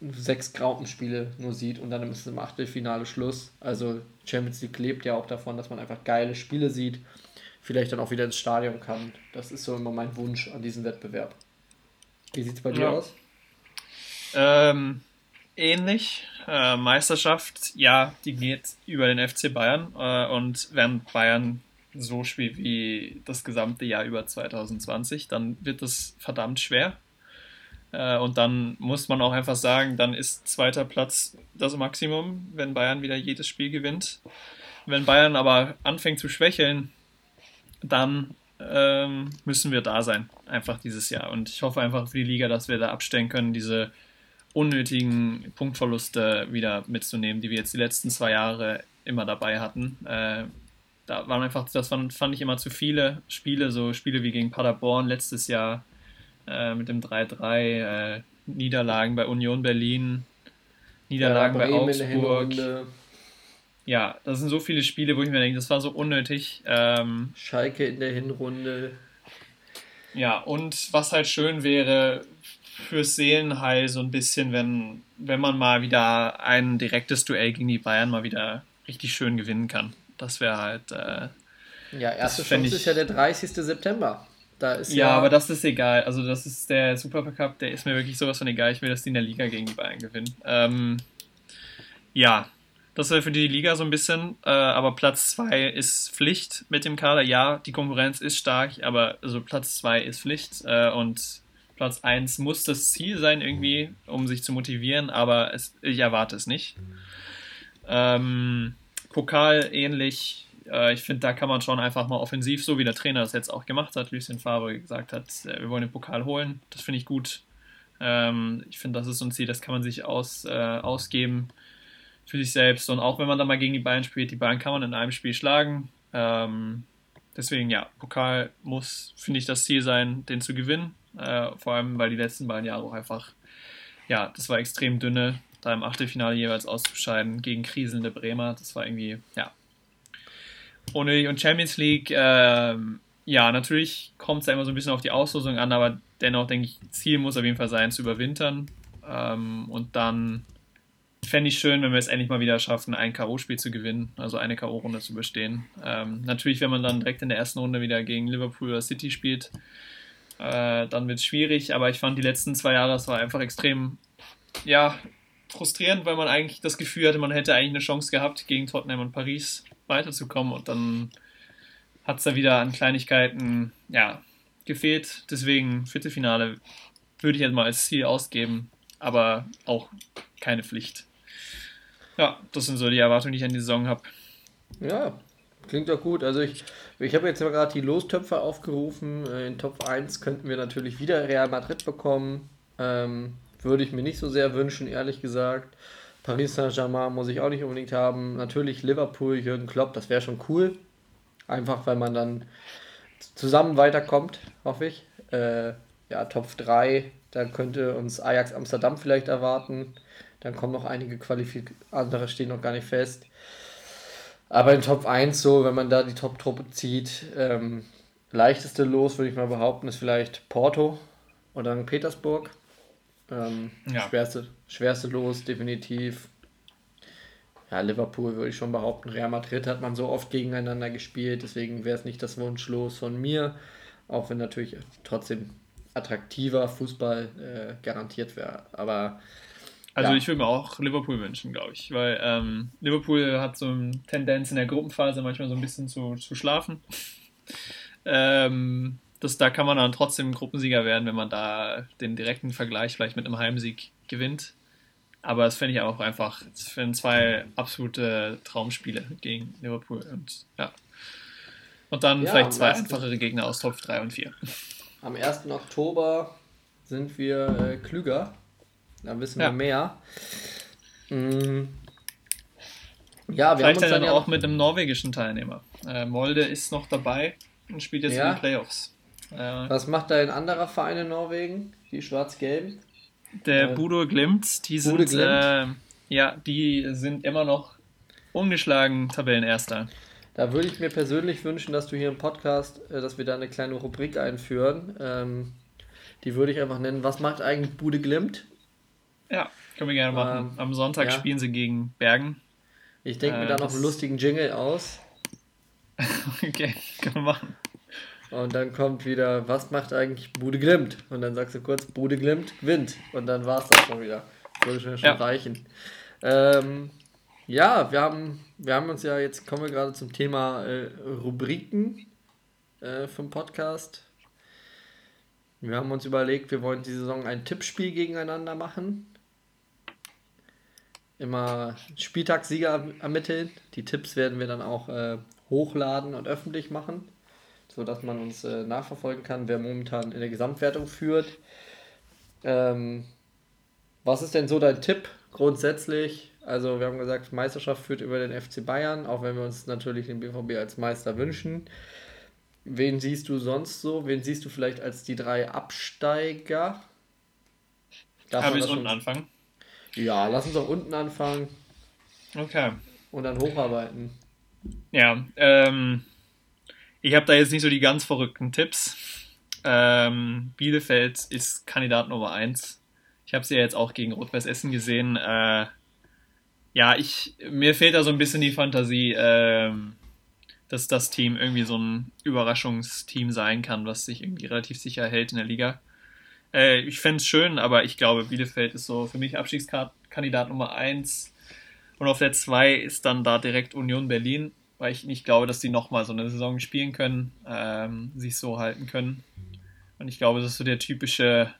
sechs Graupenspiele nur sieht und dann ist es im Achtelfinale Schluss. Also Champions League lebt ja auch davon, dass man einfach geile Spiele sieht, vielleicht dann auch wieder ins Stadion kann. Das ist so immer mein Wunsch an diesem Wettbewerb. Wie sieht es bei dir ja. aus? Ähm, ähnlich. Äh, Meisterschaft, ja, die geht über den F C Bayern äh, und wenn Bayern so spielt wie das gesamte Jahr über zwanzig zwanzig, dann wird das verdammt schwer. Und dann muss man auch einfach sagen, dann ist zweiter Platz das Maximum, wenn Bayern wieder jedes Spiel gewinnt. Wenn Bayern aber anfängt zu schwächeln, dann ähm, müssen wir da sein, einfach dieses Jahr. Und ich hoffe einfach für die Liga, dass wir da abstellen können, diese unnötigen Punktverluste wieder mitzunehmen, die wir jetzt die letzten zwei Jahre immer dabei hatten. Äh, Da waren einfach, das waren, fand ich immer zu viele Spiele, so Spiele wie gegen Paderborn letztes Jahr äh, mit dem drei drei, äh, Niederlagen bei Union Berlin, Niederlagen ja, bei Augsburg. Ja, das sind so viele Spiele, wo ich mir denke, das war so unnötig. Ähm, Schalke in der Hinrunde. Ja, und was halt schön wäre fürs Seelenheil so ein bisschen, wenn, wenn man mal wieder ein direktes Duell gegen die Bayern mal wieder richtig schön gewinnen kann. Das wäre halt... Äh, ja, erste Chance ich, ist ja der dreißigsten September. Da ist ja, ja, aber das ist egal. Also das ist der Supercup, der ist mir wirklich sowas von egal. Ich will, dass die in der Liga gegen die Bayern gewinnen. Ähm, ja, das wäre für die Liga so ein bisschen. Äh, aber Platz zwei ist Pflicht mit dem Kader. Ja, die Konkurrenz ist stark, aber also Platz zwei ist Pflicht. Äh, und Platz eins muss das Ziel sein irgendwie, um sich zu motivieren. Aber es, ich erwarte es nicht. Ähm... Pokal ähnlich, ich finde, da kann man schon einfach mal offensiv, so wie der Trainer das jetzt auch gemacht hat, Lucien Favre gesagt hat, wir wollen den Pokal holen, das finde ich gut. Ich finde, das ist so ein Ziel, das kann man sich aus, äh, ausgeben für sich selbst, und auch wenn man dann mal gegen die Bayern spielt, die Bayern kann man in einem Spiel schlagen. Ähm, deswegen, ja, Pokal muss, finde ich, das Ziel sein, den zu gewinnen, äh, vor allem, weil die letzten beiden Jahre auch einfach, ja, das war extrem dünne, da im Achtelfinale jeweils auszuscheiden gegen kriselnde Bremer, das war irgendwie, ja. Und Champions League, äh, ja, natürlich kommt es ja immer so ein bisschen auf die Auslosung an, aber dennoch denke ich, Ziel muss auf jeden Fall sein, zu überwintern. Ähm, und dann fände ich schön, wenn wir es endlich mal wieder schaffen, ein K O-Spiel zu gewinnen, also eine K O-Runde zu bestehen. Ähm, natürlich, wenn man dann direkt in der ersten Runde wieder gegen Liverpool oder City spielt, äh, dann wird es schwierig, aber ich fand die letzten zwei Jahre, das war einfach extrem, ja, frustrierend, weil man eigentlich das Gefühl hatte, man hätte eigentlich eine Chance gehabt, gegen Tottenham und Paris weiterzukommen, und dann hat es da wieder an Kleinigkeiten ja, gefehlt. Deswegen Viertelfinale würde ich jetzt mal als Ziel ausgeben, aber auch keine Pflicht. Ja, das sind so die Erwartungen, die ich an die Saison habe. Ja, klingt doch gut. Also ich, ich habe jetzt mal gerade die Lostöpfe aufgerufen. In Top eins könnten wir natürlich wieder Real Madrid bekommen. Ähm, Würde ich mir nicht so sehr wünschen, ehrlich gesagt. Paris Saint-Germain muss ich auch nicht unbedingt haben. Natürlich Liverpool, Jürgen Klopp, das wäre schon cool. Einfach, weil man dann zusammen weiterkommt, hoffe ich. Äh, ja, Top drei, dann könnte uns Ajax Amsterdam vielleicht erwarten. Dann kommen noch einige Qualifik... Andere stehen noch gar nicht fest. Aber in Top eins so, wenn man da die Top-Truppe zieht, ähm, leichteste Los, würde ich mal behaupten, ist vielleicht Porto oder Sankt Petersburg. Ähm, ja. schwerste, schwerste Los, definitiv. Ja, Liverpool würde ich schon behaupten. Real Madrid hat man so oft gegeneinander gespielt, deswegen wäre es nicht das Wunschlos von mir, auch wenn natürlich trotzdem attraktiver Fußball äh, garantiert wäre. Aber Also ja. Ich würde mir auch Liverpool wünschen, glaube ich, weil ähm, Liverpool hat so eine Tendenz in der Gruppenphase manchmal so ein bisschen zu, zu schlafen. ähm, das, da kann man dann trotzdem Gruppensieger werden, wenn man da den direkten Vergleich vielleicht mit einem Heimsieg gewinnt. Aber das fände ich auch einfach, das wären zwei absolute Traumspiele gegen Liverpool. Und, ja. und dann ja, vielleicht zwei einfachere Gegner aus Top drei und vier. Am ersten Oktober sind wir äh, klüger. Da wissen ja. wir mehr. Mhm. Ja, wir Vielleicht haben uns dann, dann ja auch mit einem norwegischen Teilnehmer. Äh, Molde ist noch dabei und spielt jetzt ja. in den Playoffs. Äh, Was macht da ein anderer Verein in Norwegen? Die Schwarz-Gelben? Der äh, Bodø Glimt. Die sind, äh, ja, die sind immer noch ungeschlagen Tabellenerster. Da würde ich mir persönlich wünschen, dass du hier im Podcast, äh, dass wir da eine kleine Rubrik einführen. Ähm, die würde ich einfach nennen, was macht eigentlich Bodø Glimt? Ja, können wir gerne machen. Ähm, Am Sonntag ja. spielen sie gegen Bergen. Ich denke äh, mir da noch einen lustigen Jingle aus. Okay, können wir machen. Und dann kommt wieder, was macht eigentlich Bodø Glimt? Und dann sagst du kurz, Bodø Glimt gewinnt. Und dann war es das schon wieder. Würde schon, schon ja. reichen. Ähm, ja, wir haben, wir haben uns ja, jetzt kommen wir gerade zum Thema äh, Rubriken äh, vom Podcast. Wir haben uns überlegt, wir wollen die Saison ein Tippspiel gegeneinander machen. Immer Spieltagssieger ermitteln. Die Tipps werden wir dann auch äh, hochladen und öffentlich machen, sodass man uns äh, nachverfolgen kann, wer momentan in der Gesamtwertung führt. Ähm, was ist denn so dein Tipp grundsätzlich? Also wir haben gesagt, Meisterschaft führt über den F C Bayern, auch wenn wir uns natürlich den B V B als Meister wünschen. Wen siehst du sonst so? Wen siehst du vielleicht als die drei Absteiger? Darf ich unten anfangen? Ja, lass uns auch unten anfangen. Okay. Und dann hocharbeiten. Ja, ähm, ich habe da jetzt nicht so die ganz verrückten Tipps. Ähm, Bielefeld ist Kandidat Nummer eins. Ich habe sie ja jetzt auch gegen Rot-Weiß Essen gesehen. Äh, ja, ich mir fehlt da so ein bisschen die Fantasie, ähm, dass das Team irgendwie so ein Überraschungsteam sein kann, was sich irgendwie relativ sicher hält in der Liga. Äh, ich fände es schön, aber ich glaube, Bielefeld ist so für mich Abstiegskandidat Nummer eins. Und auf der zwei ist dann da direkt Union Berlin, weil ich nicht glaube, dass die nochmal so eine Saison spielen können, ähm, sich so halten können. Und ich glaube, das ist so der typische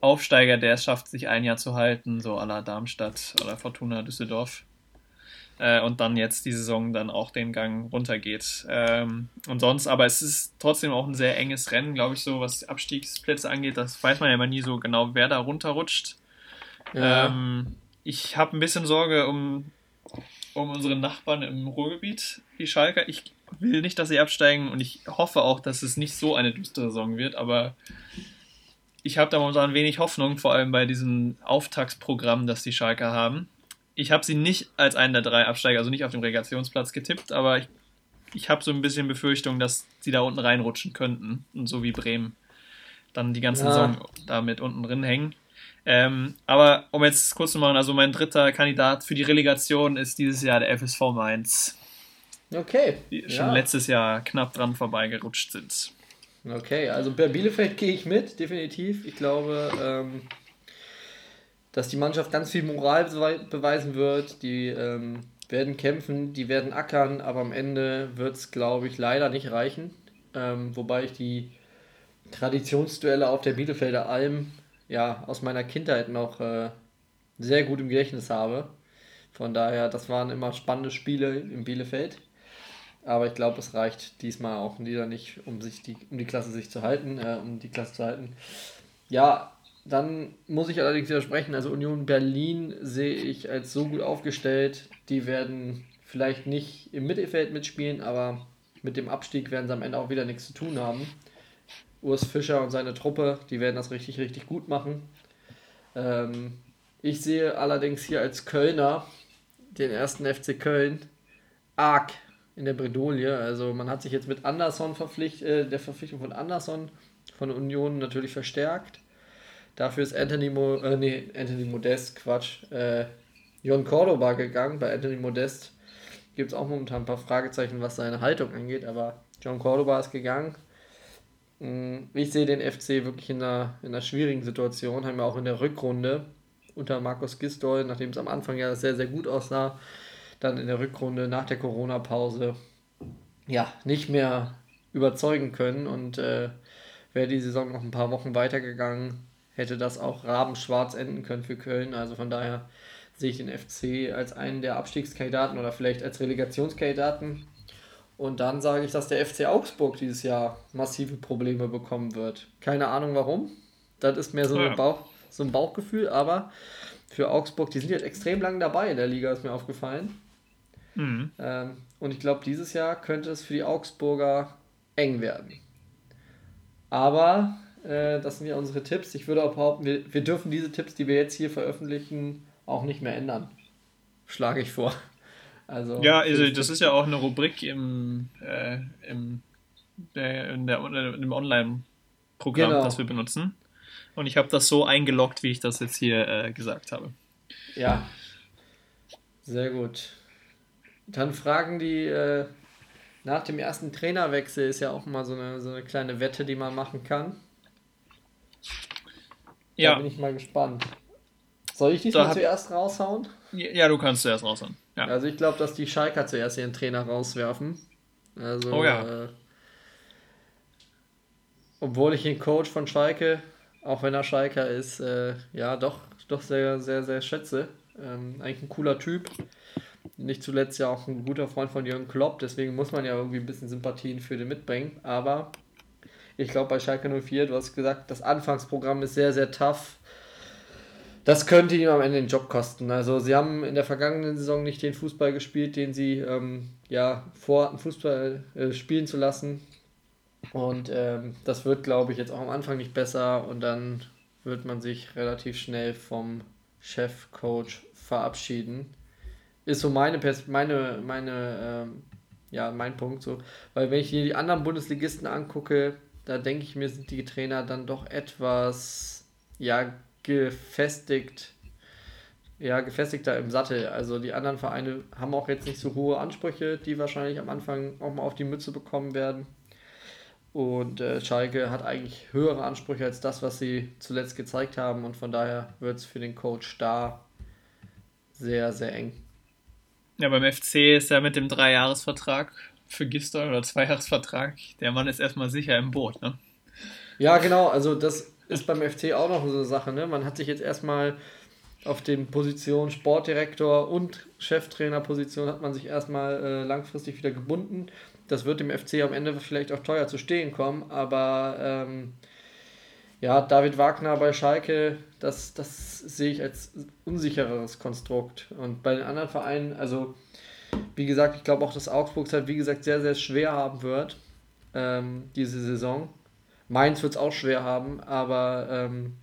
Aufsteiger, der es schafft, sich ein Jahr zu halten, so à la Darmstadt oder Fortuna Düsseldorf. Und dann jetzt die Saison dann auch den Gang runtergeht. Und sonst, aber es ist trotzdem auch ein sehr enges Rennen, glaube ich, so was Abstiegsplätze angeht. Das weiß man ja immer nie so genau, wer da runterrutscht. Ja. Ich habe ein bisschen Sorge um, um unsere Nachbarn im Ruhrgebiet, die Schalker. Ich will nicht, dass sie absteigen und ich hoffe auch, dass es nicht so eine düstere Saison wird, aber ich habe da momentan wenig Hoffnung, vor allem bei diesem Auftaktsprogramm, das die Schalker haben. Ich habe sie nicht als einen der drei Absteiger, also nicht auf dem Relegationsplatz getippt, aber ich, ich habe so ein bisschen Befürchtung, dass sie da unten reinrutschen könnten und so wie Bremen dann die ganze ja. Saison damit unten drin hängen. Ähm, aber um jetzt kurz zu machen, also mein dritter Kandidat für die Relegation ist dieses Jahr der F S V Mainz. Okay. Die schon ja. letztes Jahr knapp dran vorbeigerutscht sind. Okay, also bei Bielefeld gehe ich mit, definitiv. Ich glaube... Ähm dass die Mannschaft ganz viel Moral beweisen wird, die ähm, werden kämpfen, die werden ackern, aber am Ende wird es, glaube ich, leider nicht reichen. Ähm, wobei ich die Traditionsduelle auf der Bielefelder Alm ja aus meiner Kindheit noch äh, sehr gut im Gedächtnis habe. Von daher, das waren immer spannende Spiele in Bielefeld. Aber ich glaube, es reicht diesmal auch wieder nicht, um sich die, um die Klasse sich zu halten, äh, um die Klasse zu halten. Ja. Dann muss ich allerdings widersprechen, also Union Berlin sehe ich als so gut aufgestellt, die werden vielleicht nicht im Mittelfeld mitspielen, aber mit dem Abstieg werden sie am Ende auch wieder nichts zu tun haben. Urs Fischer und seine Truppe, die werden das richtig, richtig gut machen. Ähm, ich sehe allerdings hier als Kölner den ersten F C Köln arg in der Bredouille, also man hat sich jetzt mit Anderson verpflichtet, äh, der Verpflichtung von Anderson von Union natürlich verstärkt. Dafür ist Anthony, Mo, äh, nee, Anthony Modest, Quatsch, äh, Jon Cordoba gegangen. Bei Anthony Modest gibt es auch momentan ein paar Fragezeichen, was seine Haltung angeht, aber Jon Cordoba ist gegangen. Ich sehe den F C wirklich in einer, in einer schwierigen Situation, haben wir auch in der Rückrunde unter Markus Gisdol, nachdem es am Anfang ja sehr, sehr gut aussah, dann in der Rückrunde nach der Corona-Pause ja nicht mehr überzeugen können. Und äh, wäre die Saison noch ein paar Wochen weitergegangen, hätte das auch rabenschwarz enden können für Köln. Also von daher sehe ich den F C als einen der Abstiegskandidaten oder vielleicht als Relegationskandidaten. Und dann sage ich, dass der F C Augsburg dieses Jahr massive Probleme bekommen wird. Keine Ahnung warum. Das ist mehr so, ja. ein, Bauch, so ein Bauchgefühl, aber für Augsburg, die sind jetzt extrem lang dabei in der Liga, ist mir aufgefallen. Mhm. Ähm, und ich glaube, dieses Jahr könnte es für die Augsburger eng werden. Aber äh, das sind ja unsere Tipps. Ich würde auch behaupten, wir, wir dürfen diese Tipps, die wir jetzt hier veröffentlichen, auch nicht mehr ändern. Schlage ich vor. Also, ja, also das ist ja auch eine Rubrik im, äh, im, der, in der, im Online-Programm, genau. das wir benutzen. Und ich habe das so eingeloggt, wie ich das jetzt hier äh, gesagt habe. Ja, sehr gut. Dann fragen die, äh, nach dem ersten Trainerwechsel ist ja auch mal so eine, so eine kleine Wette, die man machen kann. Da ja. bin ich mal gespannt. Soll ich dich mal hab... zuerst raushauen? Ja, du kannst zuerst raushauen. Ja. Also ich glaube, dass die Schalker zuerst ihren Trainer rauswerfen. Also, oh ja. Äh, obwohl ich den Coach von Schalke, auch wenn er Schalker ist, äh, ja doch, doch sehr, sehr, sehr schätze. Ähm, eigentlich ein cooler Typ. Nicht zuletzt ja auch ein guter Freund von Jürgen Klopp, deswegen muss man ja irgendwie ein bisschen Sympathien für den mitbringen. Aber ich glaube, bei Schalke null vier, du hast gesagt, das Anfangsprogramm ist sehr, sehr tough. Das könnte ihm am Ende den Job kosten. Also sie haben in der vergangenen Saison nicht den Fußball gespielt, den sie ähm, ja, vorhatten, Fußball äh, spielen zu lassen. Und ähm, das wird, glaube ich, jetzt auch am Anfang nicht besser. Und dann wird man sich relativ schnell vom Chefcoach verabschieden. Ist so meine, Pers- meine, meine ähm, ja, mein Punkt. So. Weil wenn ich mir die anderen Bundesligisten angucke, da denke ich mir, sind die Trainer dann doch etwas, ja, gefestigt, ja, gefestigter im Sattel. Also die anderen Vereine haben auch jetzt nicht so hohe Ansprüche, die wahrscheinlich am Anfang auch mal auf die Mütze bekommen werden. Und äh, Schalke hat eigentlich höhere Ansprüche als das, was sie zuletzt gezeigt haben. Und von daher wird es für den Coach da sehr, sehr eng. Ja, beim F C ist ja mit dem Dreijahresvertrag für Gisdol oder Zweijahresvertrag, der Mann ist erstmal sicher im Boot, ne? Ja, genau, also das ist beim F C auch noch so eine Sache, ne? Man hat sich jetzt erstmal auf den Positionen Sportdirektor und Cheftrainerposition hat man sich erstmal äh, langfristig wieder gebunden. Das wird dem F C am Ende vielleicht auch teuer zu stehen kommen, aber ähm, ja, David Wagner bei Schalke, das, das sehe ich als unsichereres Konstrukt. Und bei den anderen Vereinen, also wie gesagt, ich glaube auch, dass Augsburg es halt wie gesagt sehr, sehr schwer haben wird, ähm, diese Saison. Mainz wird es auch schwer haben, aber ähm,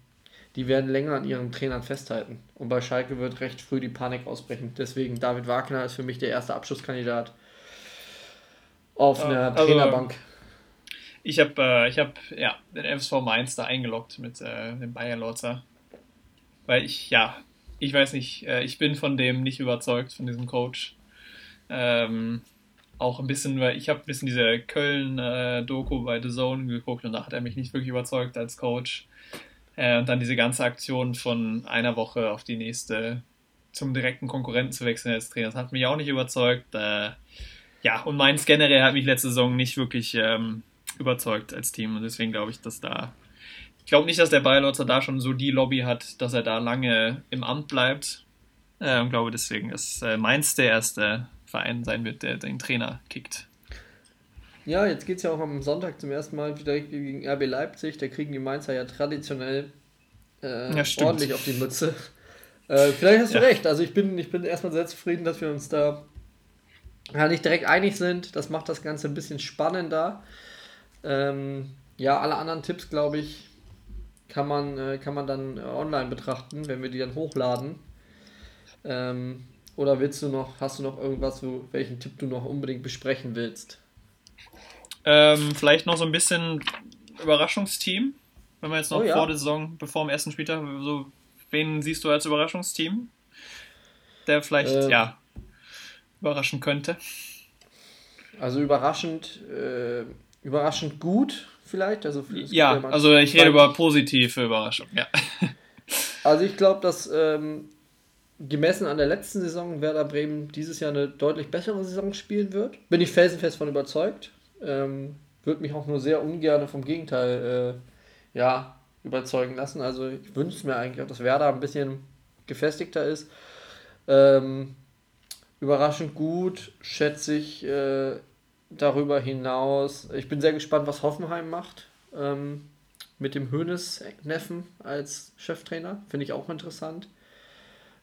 die werden länger an ihren Trainern festhalten. Und bei Schalke wird recht früh die Panik ausbrechen. Deswegen David Wagner ist für mich der erste Abschlusskandidat auf einer also, Trainerbank. Ich habe äh, ich hab, ja, den F S V Mainz da eingeloggt mit äh, dem Bayer Lorzer. Weil ich, ja, ich weiß nicht, äh, ich bin von dem nicht überzeugt, von diesem Coach. Ähm... Auch ein bisschen, weil ich habe ein bisschen diese Köln-Doku äh, bei The Zone geguckt und da hat er mich nicht wirklich überzeugt als Coach. Äh, und dann diese ganze Aktion von einer Woche auf die nächste zum direkten Konkurrenten zu wechseln als Trainer, das hat mich auch nicht überzeugt. Äh, ja, und Mainz generell hat mich letzte Saison nicht wirklich ähm, überzeugt als Team und deswegen glaube ich, dass da... Ich glaube nicht, dass der Bayer Leverkusen da schon so die Lobby hat, dass er da lange im Amt bleibt. Ich äh, glaube deswegen, dass äh, Mainz der erste Verein sein wird, der den Trainer kickt. Ja, jetzt geht es ja auch am Sonntag zum ersten Mal wieder gegen R B Leipzig. Da kriegen die Mainzer ja traditionell äh, ja, ordentlich auf die Mütze. Äh, vielleicht hast du ja. recht. Also ich bin, ich bin erstmal sehr zufrieden, dass wir uns da ja, nicht direkt einig sind. Das macht das Ganze ein bisschen spannender. Ähm, ja, alle anderen Tipps, glaube ich, kann man, äh, kann man dann äh, online betrachten, wenn wir die dann hochladen. Ähm, Oder willst du noch, hast du noch irgendwas, wo, welchen Tipp du noch unbedingt besprechen willst? Ähm, vielleicht noch so ein bisschen Überraschungsteam, wenn wir jetzt noch oh, ja. vor der Saison, bevor dem ersten Spieltag, so, wen siehst du als Überraschungsteam, der vielleicht, ähm, ja, überraschen könnte? Also überraschend, äh, überraschend gut vielleicht? Also, ja, also ich rede über positive Überraschung, ja. Also ich glaube, dass ähm, gemessen an der letzten Saison Werder Bremen dieses Jahr eine deutlich bessere Saison spielen wird. Bin ich felsenfest von überzeugt. Ähm, Würde mich auch nur sehr ungern vom Gegenteil äh, ja, überzeugen lassen. Also ich wünsche mir eigentlich auch, dass Werder ein bisschen gefestigter ist. Ähm, überraschend gut, schätze ich äh, darüber hinaus. Ich bin sehr gespannt, was Hoffenheim macht. Ähm, mit dem Hoeneß-Neffen als Cheftrainer. Finde ich auch interessant.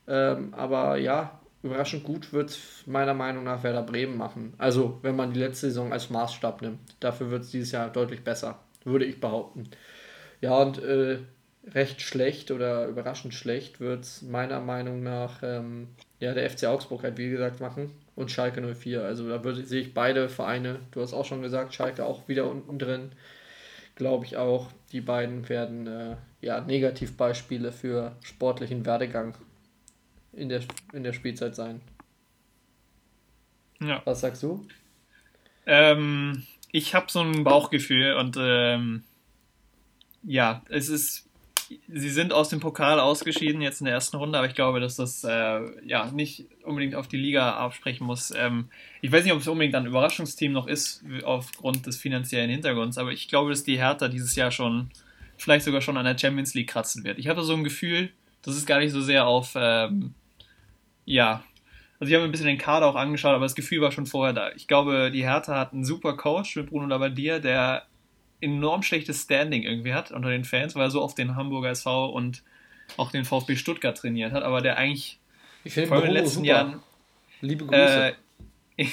Ähm, aber ja, überraschend gut wird es meiner Meinung nach Werder Bremen machen. Also wenn man die letzte Saison als Maßstab nimmt. Dafür wird es dieses Jahr deutlich besser, würde ich behaupten. Ja, und äh, recht schlecht oder überraschend schlecht wird es meiner Meinung nach ähm, ja, der F C Augsburg halt wie gesagt machen und Schalke null vier. Also da würde, sehe ich beide Vereine, du hast auch schon gesagt, Schalke auch wieder unten drin. Glaube ich auch, die beiden werden äh, ja, Negativbeispiele für sportlichen Werdegang in der, in der Spielzeit sein. Ja. Was sagst du? Ähm, ich habe so ein Bauchgefühl und ähm, ja, es ist, sie sind aus dem Pokal ausgeschieden jetzt in der ersten Runde, aber ich glaube, dass das äh, ja nicht unbedingt auf die Liga absprechen muss. Ähm, ich weiß nicht, ob es unbedingt ein Überraschungsteam noch ist aufgrund des finanziellen Hintergrunds, aber ich glaube, dass die Hertha dieses Jahr schon vielleicht sogar schon an der Champions League kratzen wird. Ich habe so ein Gefühl, das ist gar nicht so sehr auf, ähm, ja, also ich habe mir ein bisschen den Kader auch angeschaut, aber das Gefühl war schon vorher da. Ich glaube, die Hertha hat einen super Coach mit Bruno Labbadia, der enorm schlechtes Standing irgendwie hat unter den Fans, weil er so oft den Hamburger S V und auch den VfB Stuttgart trainiert hat, aber der eigentlich ich vor allem in den letzten super. Jahren... Liebe Grüße. Äh,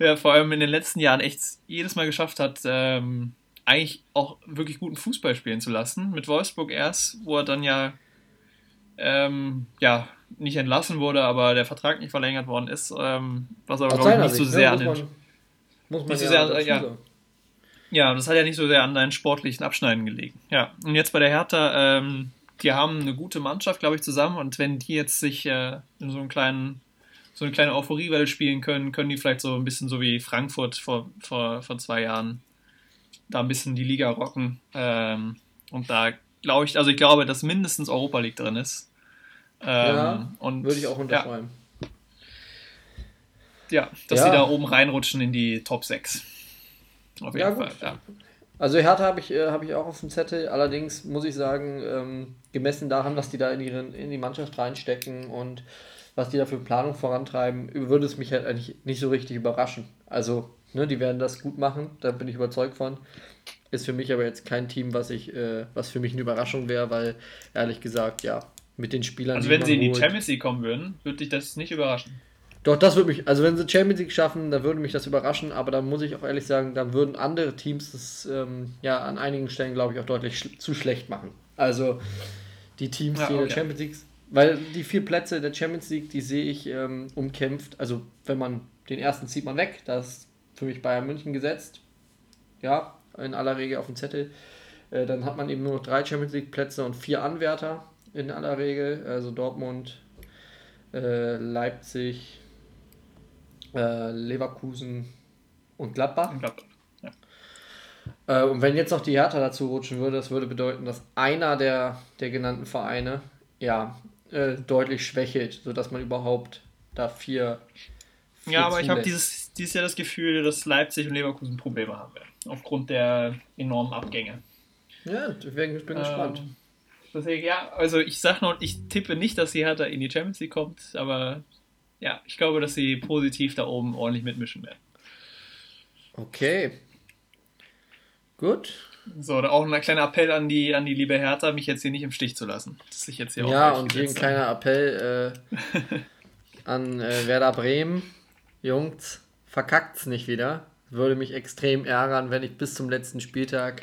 ja, vor allem in den letzten Jahren echt jedes Mal geschafft hat, ähm, eigentlich auch wirklich guten Fußball spielen zu lassen. Mit Wolfsburg erst, wo er dann ja Ähm, ja, nicht entlassen wurde, aber der Vertrag nicht verlängert worden ist, ähm, was aber, glaube ich, nicht so sehr an den... Ja, das hat ja nicht so sehr an deinen sportlichen Abschneiden gelegen. Ja, und jetzt bei der Hertha, ähm, die haben eine gute Mannschaft, glaube ich, zusammen und wenn die jetzt sich äh, in so einen kleinen, so eine kleine Euphoriewelle spielen können, können die vielleicht so ein bisschen so wie Frankfurt vor, vor, vor zwei Jahren da ein bisschen die Liga rocken ähm, und da glaube ich, also ich glaube, dass mindestens Europa League drin ist. Ähm, ja, und würde ich auch unterschreiben. Ja, ja dass ja. die da oben reinrutschen in die Top sechs. Auf jeden ja, Fall, ja. Also Hertha habe ich, äh, hab ich auch auf dem Zettel, allerdings muss ich sagen, ähm, gemessen daran, was die da in, ihren, in die Mannschaft reinstecken und was die da für Planung vorantreiben, würde es mich halt eigentlich nicht so richtig überraschen. Also, ne, die werden das gut machen, da bin ich überzeugt von. Ist für mich aber jetzt kein Team, was ich, äh, was für mich eine Überraschung wäre, weil ehrlich gesagt, ja, mit den Spielern... Also wenn sie in die Champions League kommen würden, würde dich das nicht überraschen? Doch, das würde mich, also wenn sie Champions League schaffen, dann würde mich das überraschen, aber dann muss ich auch ehrlich sagen, dann würden andere Teams das ähm, ja an einigen Stellen, glaube ich, auch deutlich sch- zu schlecht machen. Also die Teams, ja, die okay. in der Champions League... Weil die vier Plätze der Champions League, die sehe ich ähm, umkämpft. Also wenn man den ersten zieht man weg, da ist für mich Bayern München gesetzt. Ja, in aller Regel auf dem Zettel, äh, dann hat man eben nur noch drei Champions League Plätze und vier Anwärter in aller Regel, also Dortmund, äh, Leipzig, äh, Leverkusen und Gladbach. Und, Gladbach. Ja. Äh, und wenn jetzt noch die Hertha dazu rutschen würde, das würde bedeuten, dass einer der, der genannten Vereine ja äh, deutlich schwächelt, sodass man überhaupt da vier... vier ja, aber zulässt. Ich habe dieses, dieses Jahr das Gefühl, dass Leipzig und Leverkusen Probleme haben werden. Aufgrund der enormen Abgänge. Ja, deswegen bin ich ähm, gespannt. Deswegen, ja, also ich sag noch, ich tippe nicht, dass die Hertha in die Champions League kommt, aber ja, ich glaube, dass sie positiv da oben ordentlich mitmischen werden. Okay. Gut. So, da auch ein kleiner Appell an die, an die liebe Hertha, mich jetzt hier nicht im Stich zu lassen. Dass ich jetzt hier ja, auch und hier ein kleiner Appell äh, an äh, Werder Bremen. Jungs, verkackt's nicht wieder. Würde mich extrem ärgern, wenn ich bis zum letzten Spieltag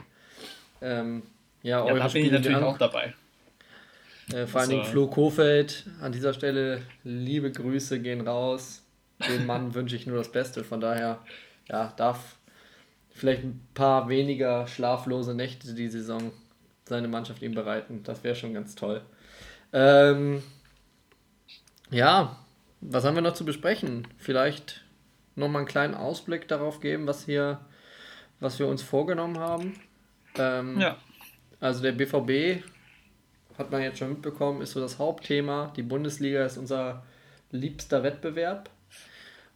ähm, ja, ja eure da bin Spiele ich natürlich an, auch dabei. Äh, vor also. allen Dingen Flo Kohfeldt an dieser Stelle, liebe Grüße gehen raus. Dem Mann wünsche ich nur das Beste. Von daher ja, darf vielleicht ein paar weniger schlaflose Nächte die Saison seine Mannschaft ihm bereiten. Das wäre schon ganz toll. Ähm, ja, was haben wir noch zu besprechen? Vielleicht nochmal einen kleinen Ausblick darauf geben, was hier, was wir uns vorgenommen haben. Ähm, ja. Also der B V B hat man jetzt schon mitbekommen, ist so das Hauptthema. Die Bundesliga ist unser liebster Wettbewerb.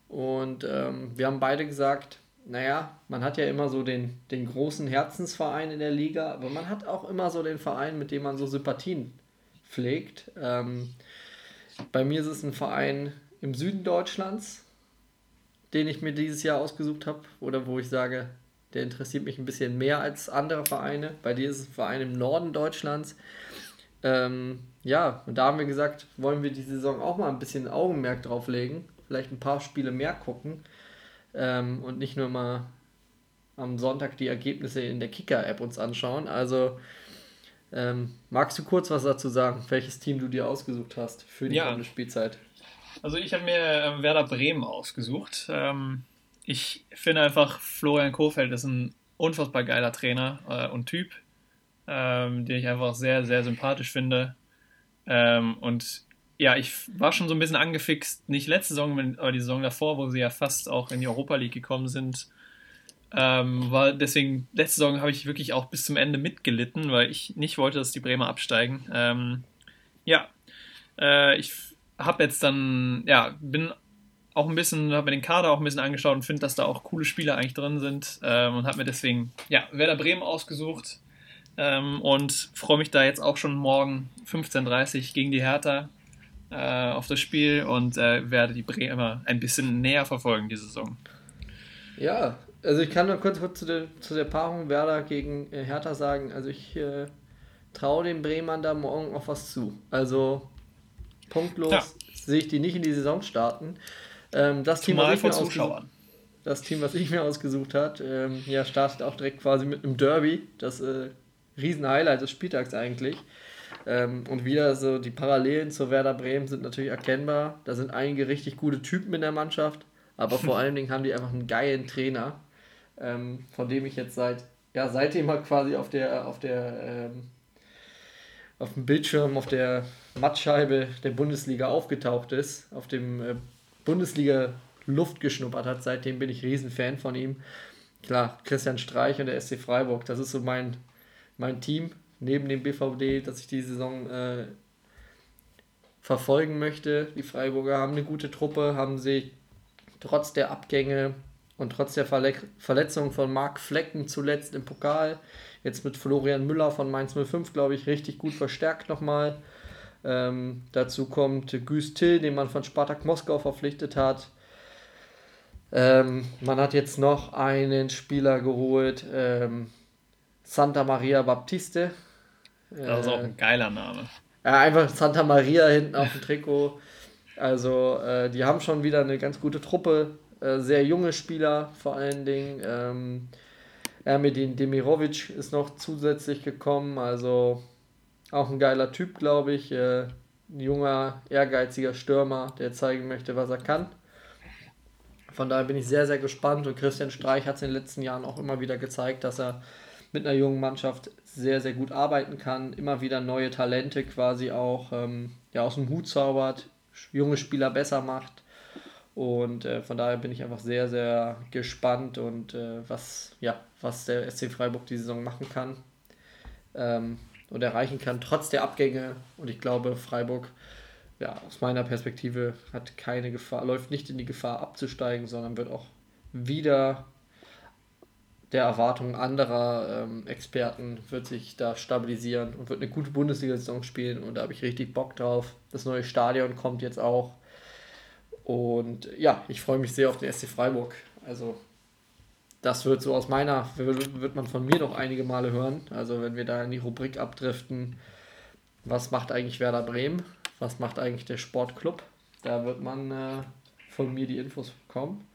Und ähm, wir haben beide gesagt, naja, man hat ja immer so den, den großen Herzensverein in der Liga, aber man hat auch immer so den Verein, mit dem man so Sympathien pflegt. Ähm, bei mir ist es ein Verein im Süden Deutschlands, den ich mir dieses Jahr ausgesucht habe, oder wo ich sage, der interessiert mich ein bisschen mehr als andere Vereine. Bei dir ist es ein Verein im Norden Deutschlands. Ähm, ja, und da haben wir gesagt, wollen wir die Saison auch mal ein bisschen Augenmerk drauf legen, vielleicht ein paar Spiele mehr gucken. Ähm, und nicht nur mal am Sonntag die Ergebnisse in der Kicker-App uns anschauen. Also ähm, magst du kurz was dazu sagen, welches Team du dir ausgesucht hast für die ja. kommende Spielzeit? Also ich habe mir äh, Werder Bremen ausgesucht. Ähm, ich finde einfach, Florian Kohfeldt ist ein unfassbar geiler Trainer äh, und Typ, ähm, den ich einfach sehr, sehr sympathisch finde. Ähm, und ja, ich war schon so ein bisschen angefixt, nicht letzte Saison, aber die Saison davor, wo sie ja fast auch in die Europa League gekommen sind. Ähm, war deswegen, letzte Saison habe ich wirklich auch bis zum Ende mitgelitten, weil ich nicht wollte, dass die Bremer absteigen. Ähm, ja, äh, ich habe jetzt dann, ja, bin auch ein bisschen, habe mir den Kader auch ein bisschen angeschaut und finde, dass da auch coole Spieler eigentlich drin sind ähm, und habe mir deswegen, ja, Werder Bremen ausgesucht ähm, und freue mich da jetzt auch schon morgen fünfzehn Uhr dreißig gegen die Hertha auf das Spiel und äh, werde die Bremer ein bisschen näher verfolgen, die Saison. Ja, also ich kann noch kurz, kurz zu, der, zu der Paarung Werder gegen äh, Hertha sagen, also ich äh, traue den Bremern da morgen auch was zu. Also punktlos ja. sehe ich die nicht in die Saison starten. Ähm, das, Team, was ich mir ausgesucht, das Team, was ich mir ausgesucht hat, ähm, ja, startet auch direkt quasi mit einem Derby, das äh, Riesen-Highlight des Spieltags eigentlich. Ähm, und wieder so die Parallelen zu Werder Bremen sind natürlich erkennbar. Da sind einige richtig gute Typen in der Mannschaft, aber vor allen Dingen haben die einfach einen geilen Trainer, ähm, von dem ich jetzt seit ja seitdem halt quasi auf der auf der ähm, auf dem Bildschirm, auf der Mattscheibe der Bundesliga aufgetaucht ist, auf dem äh, Bundesliga Luft geschnuppert hat. Seitdem bin ich Riesenfan von ihm. Klar, Christian Streich und der S C Freiburg, das ist so mein mein Team. Neben dem B V D, dass ich die Saison äh, verfolgen möchte. Die Freiburger haben eine gute Truppe, haben sich trotz der Abgänge und trotz der Verle- Verletzung von Marc Flecken zuletzt im Pokal, jetzt mit Florian Müller von Mainz null fünf, glaube ich, richtig gut verstärkt nochmal. Ähm, dazu kommt Güst Till, den man von Spartak Moskau verpflichtet hat. Ähm, man hat jetzt noch einen Spieler geholt, ähm, Santa Maria Baptiste. Das ist auch ein geiler Name. Ja, einfach Santa Maria hinten auf dem Trikot. Also äh, die haben schon wieder eine ganz gute Truppe. Äh, sehr junge Spieler vor allen Dingen. Ähm, Ermedin Demirovic ist noch zusätzlich gekommen. Also auch ein geiler Typ, glaube ich. Äh, ein junger, ehrgeiziger Stürmer, der zeigen möchte, was er kann. Von daher bin ich sehr, sehr gespannt. Und Christian Streich hat es in den letzten Jahren auch immer wieder gezeigt, dass er mit einer jungen Mannschaft sehr, sehr gut arbeiten kann, immer wieder neue Talente quasi auch ähm, ja, aus dem Hut zaubert, junge Spieler besser macht und äh, von daher bin ich einfach sehr, sehr gespannt und äh, was, ja, was der S C Freiburg die Saison machen kann ähm, und erreichen kann, trotz der Abgänge und ich glaube, Freiburg, ja, aus meiner Perspektive hat keine Gefahr, läuft nicht in die Gefahr abzusteigen, sondern wird auch wieder der Erwartungen anderer ähm, Experten wird sich da stabilisieren und wird eine gute Bundesliga-Saison spielen und da habe ich richtig Bock drauf. Das neue Stadion kommt jetzt auch und ja, ich freue mich sehr auf den S C Freiburg. Also das wird so aus meiner, wird man von mir noch einige Male hören. Also wenn wir da in die Rubrik abdriften, was macht eigentlich Werder Bremen? Was macht eigentlich der Sportclub? Da wird man äh, von mir die Infos bekommen.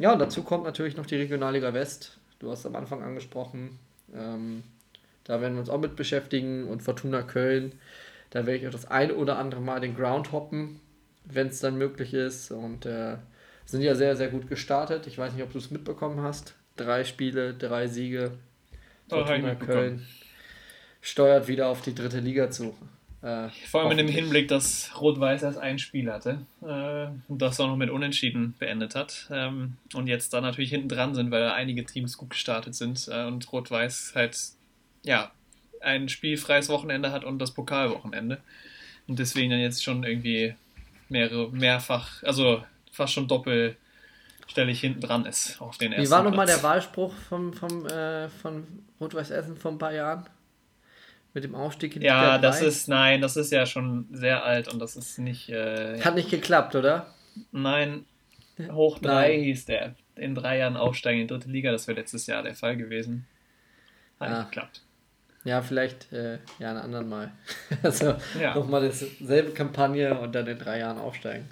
Ja, und dazu kommt natürlich noch die Regionalliga West. Du hast am Anfang angesprochen, ähm, da werden wir uns auch mit beschäftigen und Fortuna Köln, da werde ich auch das ein oder andere Mal den Ground hoppen, wenn es dann möglich ist und äh, sind ja sehr, sehr gut gestartet. Ich weiß nicht, ob du es mitbekommen hast. Drei Spiele, drei Siege. Fortuna Köln steuert wieder auf die dritte Liga zu. Äh, Vor allem mit dem Hinblick, dass Rot-Weiß erst ein Spiel hatte äh, und das auch noch mit Unentschieden beendet hat ähm, und jetzt da natürlich hinten dran sind, weil einige Teams gut gestartet sind äh, und Rot-Weiß halt ja ein spielfreies Wochenende hat und das Pokalwochenende. Und deswegen dann jetzt schon irgendwie mehrere, mehrfach, also fast schon doppelstellig hinten dran ist auf den ersten Wie war nochmal der Wahlspruch vom, vom, äh, von Rot-Weiß Essen vor ein paar Jahren? Mit dem Aufstieg in die Liga drei? Ja, das ist, nein, das ist ja schon sehr alt und das ist nicht... Äh, Hat nicht geklappt, oder? Nein, hoch drei hieß der. In drei Jahren aufsteigen in die dritte Liga, das wäre letztes Jahr der Fall gewesen. Hat ah. nicht geklappt. Ja, vielleicht äh, ja, ein anderen Mal. Also ja. nochmal dieselbe Kampagne und dann in drei Jahren aufsteigen.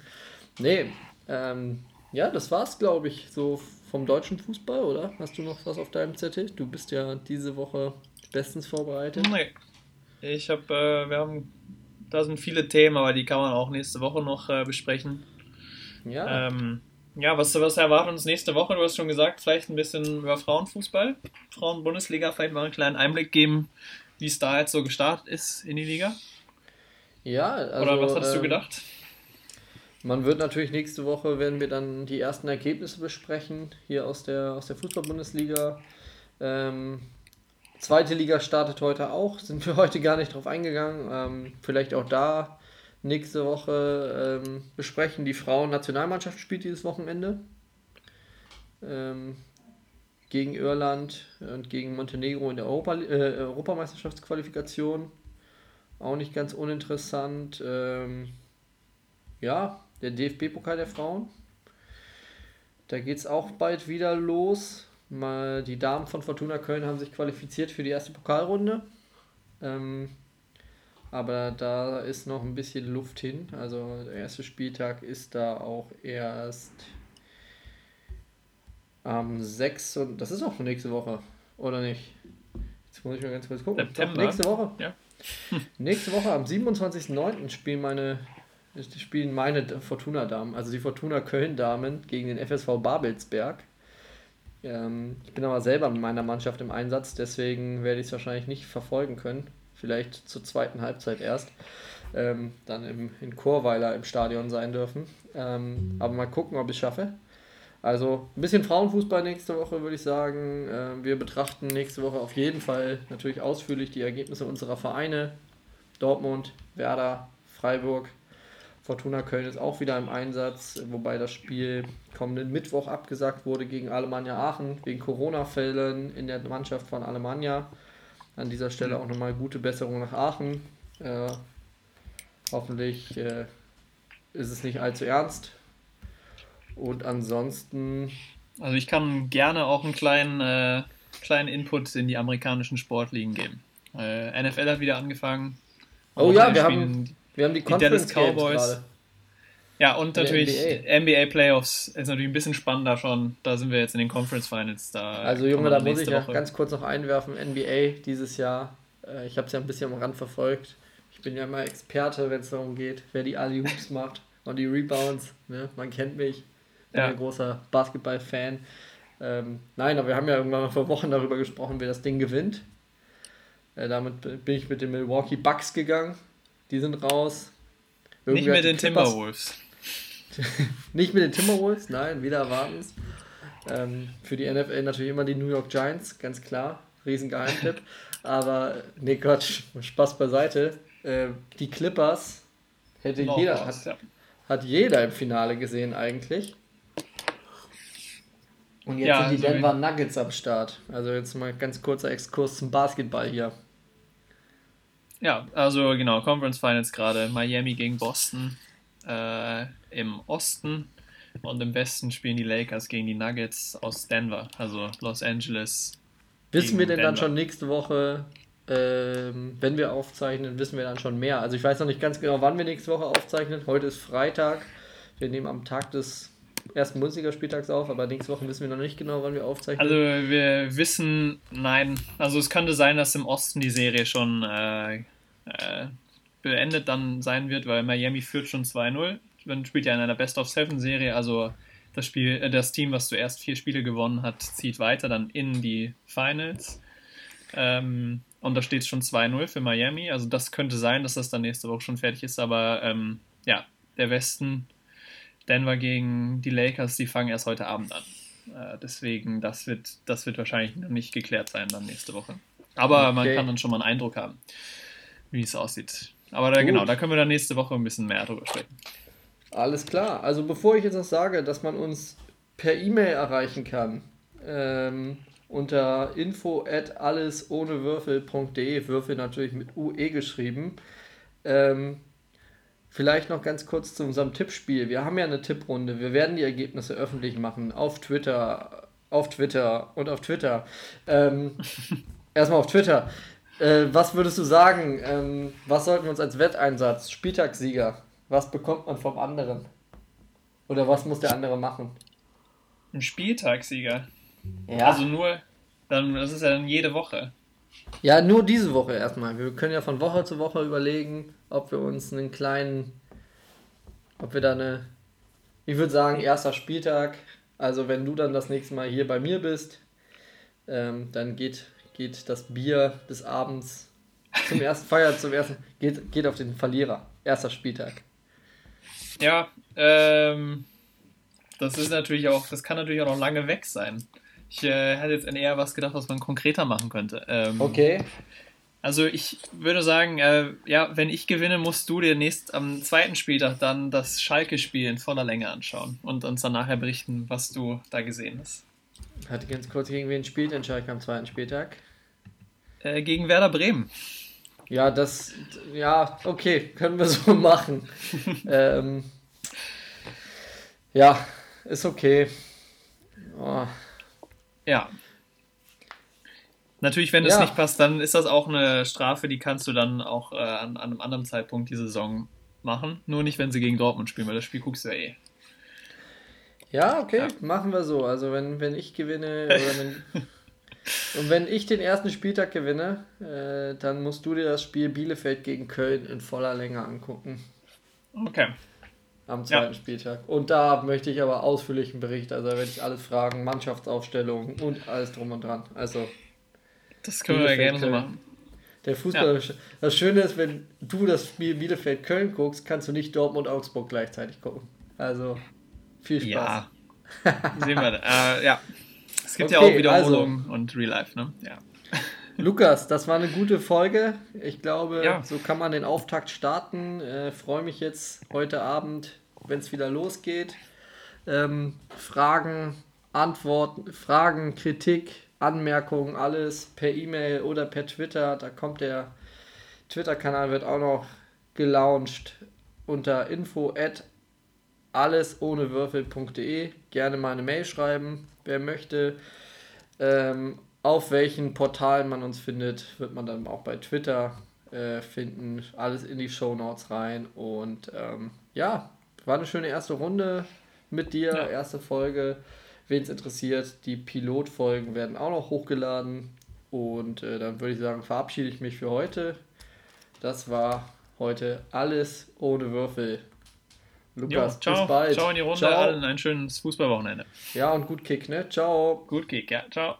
Nee, ähm, ja, das war's, glaube ich, so vom deutschen Fußball, oder? Hast du noch was auf deinem Zettel? Du bist ja diese Woche bestens vorbereitet. Nee, ich habe, äh, wir haben, da sind viele Themen, aber die kann man auch nächste Woche noch äh, besprechen. Ja. Ähm, ja, was, was erwartet uns nächste Woche? Du hast schon gesagt, vielleicht ein bisschen über Frauenfußball, Frauen-Bundesliga, vielleicht mal einen kleinen Einblick geben, wie es da jetzt so gestartet ist in die Liga. Ja, also... Oder was hattest ähm, du gedacht? Man wird natürlich nächste Woche, werden wir dann die ersten Ergebnisse besprechen, hier aus der, aus der Fußball-Bundesliga. Ähm, zweite Liga startet heute auch, sind wir heute gar nicht drauf eingegangen, ähm, vielleicht auch da... Nächste Woche ähm, besprechen. Die Frauen-Nationalmannschaft spielt dieses Wochenende ähm, gegen Irland und gegen Montenegro in der Europa, äh, Europameisterschaftsqualifikation. Auch nicht ganz uninteressant. Ähm, ja, der D F B-Pokal der Frauen. Da geht es auch bald wieder los. Mal, die Damen von Fortuna Köln haben sich qualifiziert für die erste Pokalrunde. Ähm, Aber da ist noch ein bisschen Luft hin. Also der erste Spieltag ist da auch erst am sechsten Und das ist noch nächste Woche, oder nicht? Jetzt muss ich mal ganz kurz gucken. September. Nächste Woche. Ja. Hm. Nächste Woche am siebenundzwanzigsten neunten spielen meine, spielen meine Fortuna-Damen, also die Fortuna Köln-Damen gegen den F S V Babelsberg. Ähm, ich bin aber selber mit meiner Mannschaft im Einsatz, deswegen werde ich es wahrscheinlich nicht verfolgen können. Vielleicht zur zweiten Halbzeit erst, ähm, dann im, in Chorweiler im Stadion sein dürfen. Ähm, aber mal gucken, ob ich es schaffe. Also ein bisschen Frauenfußball nächste Woche, würde ich sagen. Ähm, wir betrachten nächste Woche auf jeden Fall natürlich ausführlich die Ergebnisse unserer Vereine. Dortmund, Werder, Freiburg, Fortuna Köln ist auch wieder im Einsatz, wobei das Spiel kommenden Mittwoch abgesagt wurde gegen Alemannia Aachen, wegen Corona-Fällen in der Mannschaft von Alemannia. An dieser Stelle auch nochmal gute Besserung nach Aachen. Äh, hoffentlich äh, ist es nicht allzu ernst. Und ansonsten... Also ich kann gerne auch einen kleinen, äh, kleinen Input in die amerikanischen Sportligen geben. Äh, N F L hat wieder angefangen. Am oh ja, wir haben, wir haben die Conference die Dallas Cowboys gerade. Ja, und natürlich N B A Playoffs ist natürlich ein bisschen spannender schon. Da sind wir jetzt in den Conference Finals. Da also Junge, da muss ich ja ganz kurz noch einwerfen. N B A dieses Jahr, ich habe es ja ein bisschen am Rand verfolgt. Ich bin ja immer Experte, wenn es darum geht, wer die Alley-Hoops macht und die Rebounds. Ne? Man kennt mich, ich bin ja ein großer Basketball-Fan. Ähm, nein, aber wir haben ja irgendwann mal vor Wochen darüber gesprochen, wer das Ding gewinnt. Äh, damit bin ich mit den Milwaukee Bucks gegangen. Die sind raus. Irgendwie Nicht mit den Timberwolves. Nicht mit den Timberwolves, nein, wieder erwartens. Ähm, für die N F L natürlich immer die New York Giants, ganz klar, Riesengeheimtipp. Aber, nee Gott, Spaß beiseite. Äh, die Clippers hätte Noch jeder, was, hat, ja. hat jeder im Finale gesehen eigentlich. Und jetzt ja, sind die Denver sorry. Nuggets am Start. Also jetzt mal ganz kurzer Exkurs zum Basketball hier. Ja, also genau, Conference Finals gerade, Miami gegen Boston. Äh, im Osten und im Westen spielen die Lakers gegen die Nuggets aus Denver, also Los Angeles. Wissen wir denn Denver. Dann schon nächste Woche, ähm, wenn wir aufzeichnen, wissen wir dann schon mehr. Also ich weiß noch nicht ganz genau, wann wir nächste Woche aufzeichnen. Heute ist Freitag, wir nehmen am Tag des ersten Bundesliga-Spieltags auf, aber nächste Woche wissen wir noch nicht genau, wann wir aufzeichnen. Also wir wissen, nein, also es könnte sein, dass im Osten die Serie schon äh, äh, beendet dann sein wird, weil Miami führt schon zwei null. Man spielt ja in einer Best-of-Seven-Serie, also das Spiel, das Team, was zuerst vier Spiele gewonnen hat, zieht weiter dann in die Finals. Ähm, und da steht es schon zwei null für Miami. Also das könnte sein, dass das dann nächste Woche schon fertig ist, aber ähm, ja, der Westen, Denver gegen die Lakers, die fangen erst heute Abend an. Äh, deswegen, das wird, das wird wahrscheinlich noch nicht geklärt sein dann nächste Woche. Aber okay, man kann dann schon mal einen Eindruck haben, wie es aussieht. Aber da, genau, da können wir dann nächste Woche ein bisschen mehr drüber sprechen. Alles klar. Also bevor ich jetzt noch sage, dass man uns per E-Mail erreichen kann, ähm, unter info at alles ohne Würfel punkt de, Würfel natürlich mit U E geschrieben. Ähm, vielleicht noch ganz kurz zu unserem Tippspiel. Wir haben ja eine Tipprunde. Wir werden die Ergebnisse öffentlich machen. Auf Twitter, auf Twitter und auf Twitter. Ähm, erstmal auf Twitter. Äh, was würdest du sagen? Ähm, was sollten wir uns als Wetteinsatz? Spieltagssieger. Was bekommt man vom anderen? Oder was muss der andere machen? Ein Spieltagssieger? Ja. Also nur, dann, das ist ja dann jede Woche. Ja, nur diese Woche erstmal. Wir können ja von Woche zu Woche überlegen, ob wir uns einen kleinen, ob wir da eine, ich würde sagen, erster Spieltag, also wenn du dann das nächste Mal hier bei mir bist, ähm, dann geht, geht das Bier des Abends zum ersten Feier, zum ersten, geht, geht auf den Verlierer. Erster Spieltag. Ja, ähm, das ist natürlich auch, das kann natürlich auch noch lange weg sein. Ich äh, hätte jetzt eher was gedacht, was man konkreter machen könnte. Ähm, okay. Also ich würde sagen, äh, ja, wenn ich gewinne, musst du dir nächst, am zweiten Spieltag dann das Schalke-Spiel in voller Länge anschauen und uns dann nachher berichten, was du da gesehen hast. Hatte ganz kurz, gegen wen spielt denn Schalke am zweiten Spieltag? Äh, gegen Werder Bremen. Ja, das, ja, okay, können wir so machen. ähm, ja, ist okay. Oh. Ja. Natürlich, wenn das ja. nicht passt, dann ist das auch eine Strafe, die kannst du dann auch äh, an, an einem anderen Zeitpunkt die Saison machen. Nur nicht, wenn sie gegen Dortmund spielen, weil das Spiel guckst du ja eh. Ja, okay, ja. machen wir so. Also wenn, wenn ich gewinne oder wenn... Und wenn ich den ersten Spieltag gewinne, äh, dann musst du dir das Spiel Bielefeld gegen Köln in voller Länge angucken. Okay. Am zweiten ja. Spieltag. Und da möchte ich aber ausführlichen Bericht, also da werde ich alles fragen, Mannschaftsaufstellungen und alles drum und dran. Also das können Bielefeld, wir ja gerne so machen. Der Fußball, ja. Das Schöne ist, wenn du das Spiel Bielefeld Köln guckst, kannst du nicht Dortmund und Augsburg gleichzeitig gucken. Also viel Spaß. Ja. Sehen wir das. Äh, ja. Es gibt okay, ja auch Wiederholungen also, und Real Life, ne? Ja. Lukas, das war eine gute Folge. Ich glaube, ja. so kann man den Auftakt starten. Äh, freue mich jetzt heute Abend, wenn es wieder losgeht. Ähm, Fragen, Antworten, Fragen, Kritik, Anmerkungen, alles per E-Mail oder per Twitter. Da kommt der Twitter-Kanal, wird auch noch gelauncht unter info at alles ohne Würfel punkt de. Gerne mal eine Mail schreiben, wer möchte. Ähm, auf welchen Portalen man uns findet, wird man dann auch bei Twitter äh, finden. Alles in die Shownotes rein. Und ähm, ja, war eine schöne erste Runde mit dir, ja. erste Folge. Wen es interessiert, die Pilotfolgen werden auch noch hochgeladen. Und äh, dann würde ich sagen, verabschiede ich mich für heute. Das war heute alles ohne Würfel. Lukas, jo, ciao. Bis bald. Ciao in die Runde, ciao. Allen ein schönes Fußballwochenende. Ja, und gut Kick, ne? Ciao. Gut Kick, ja, ciao.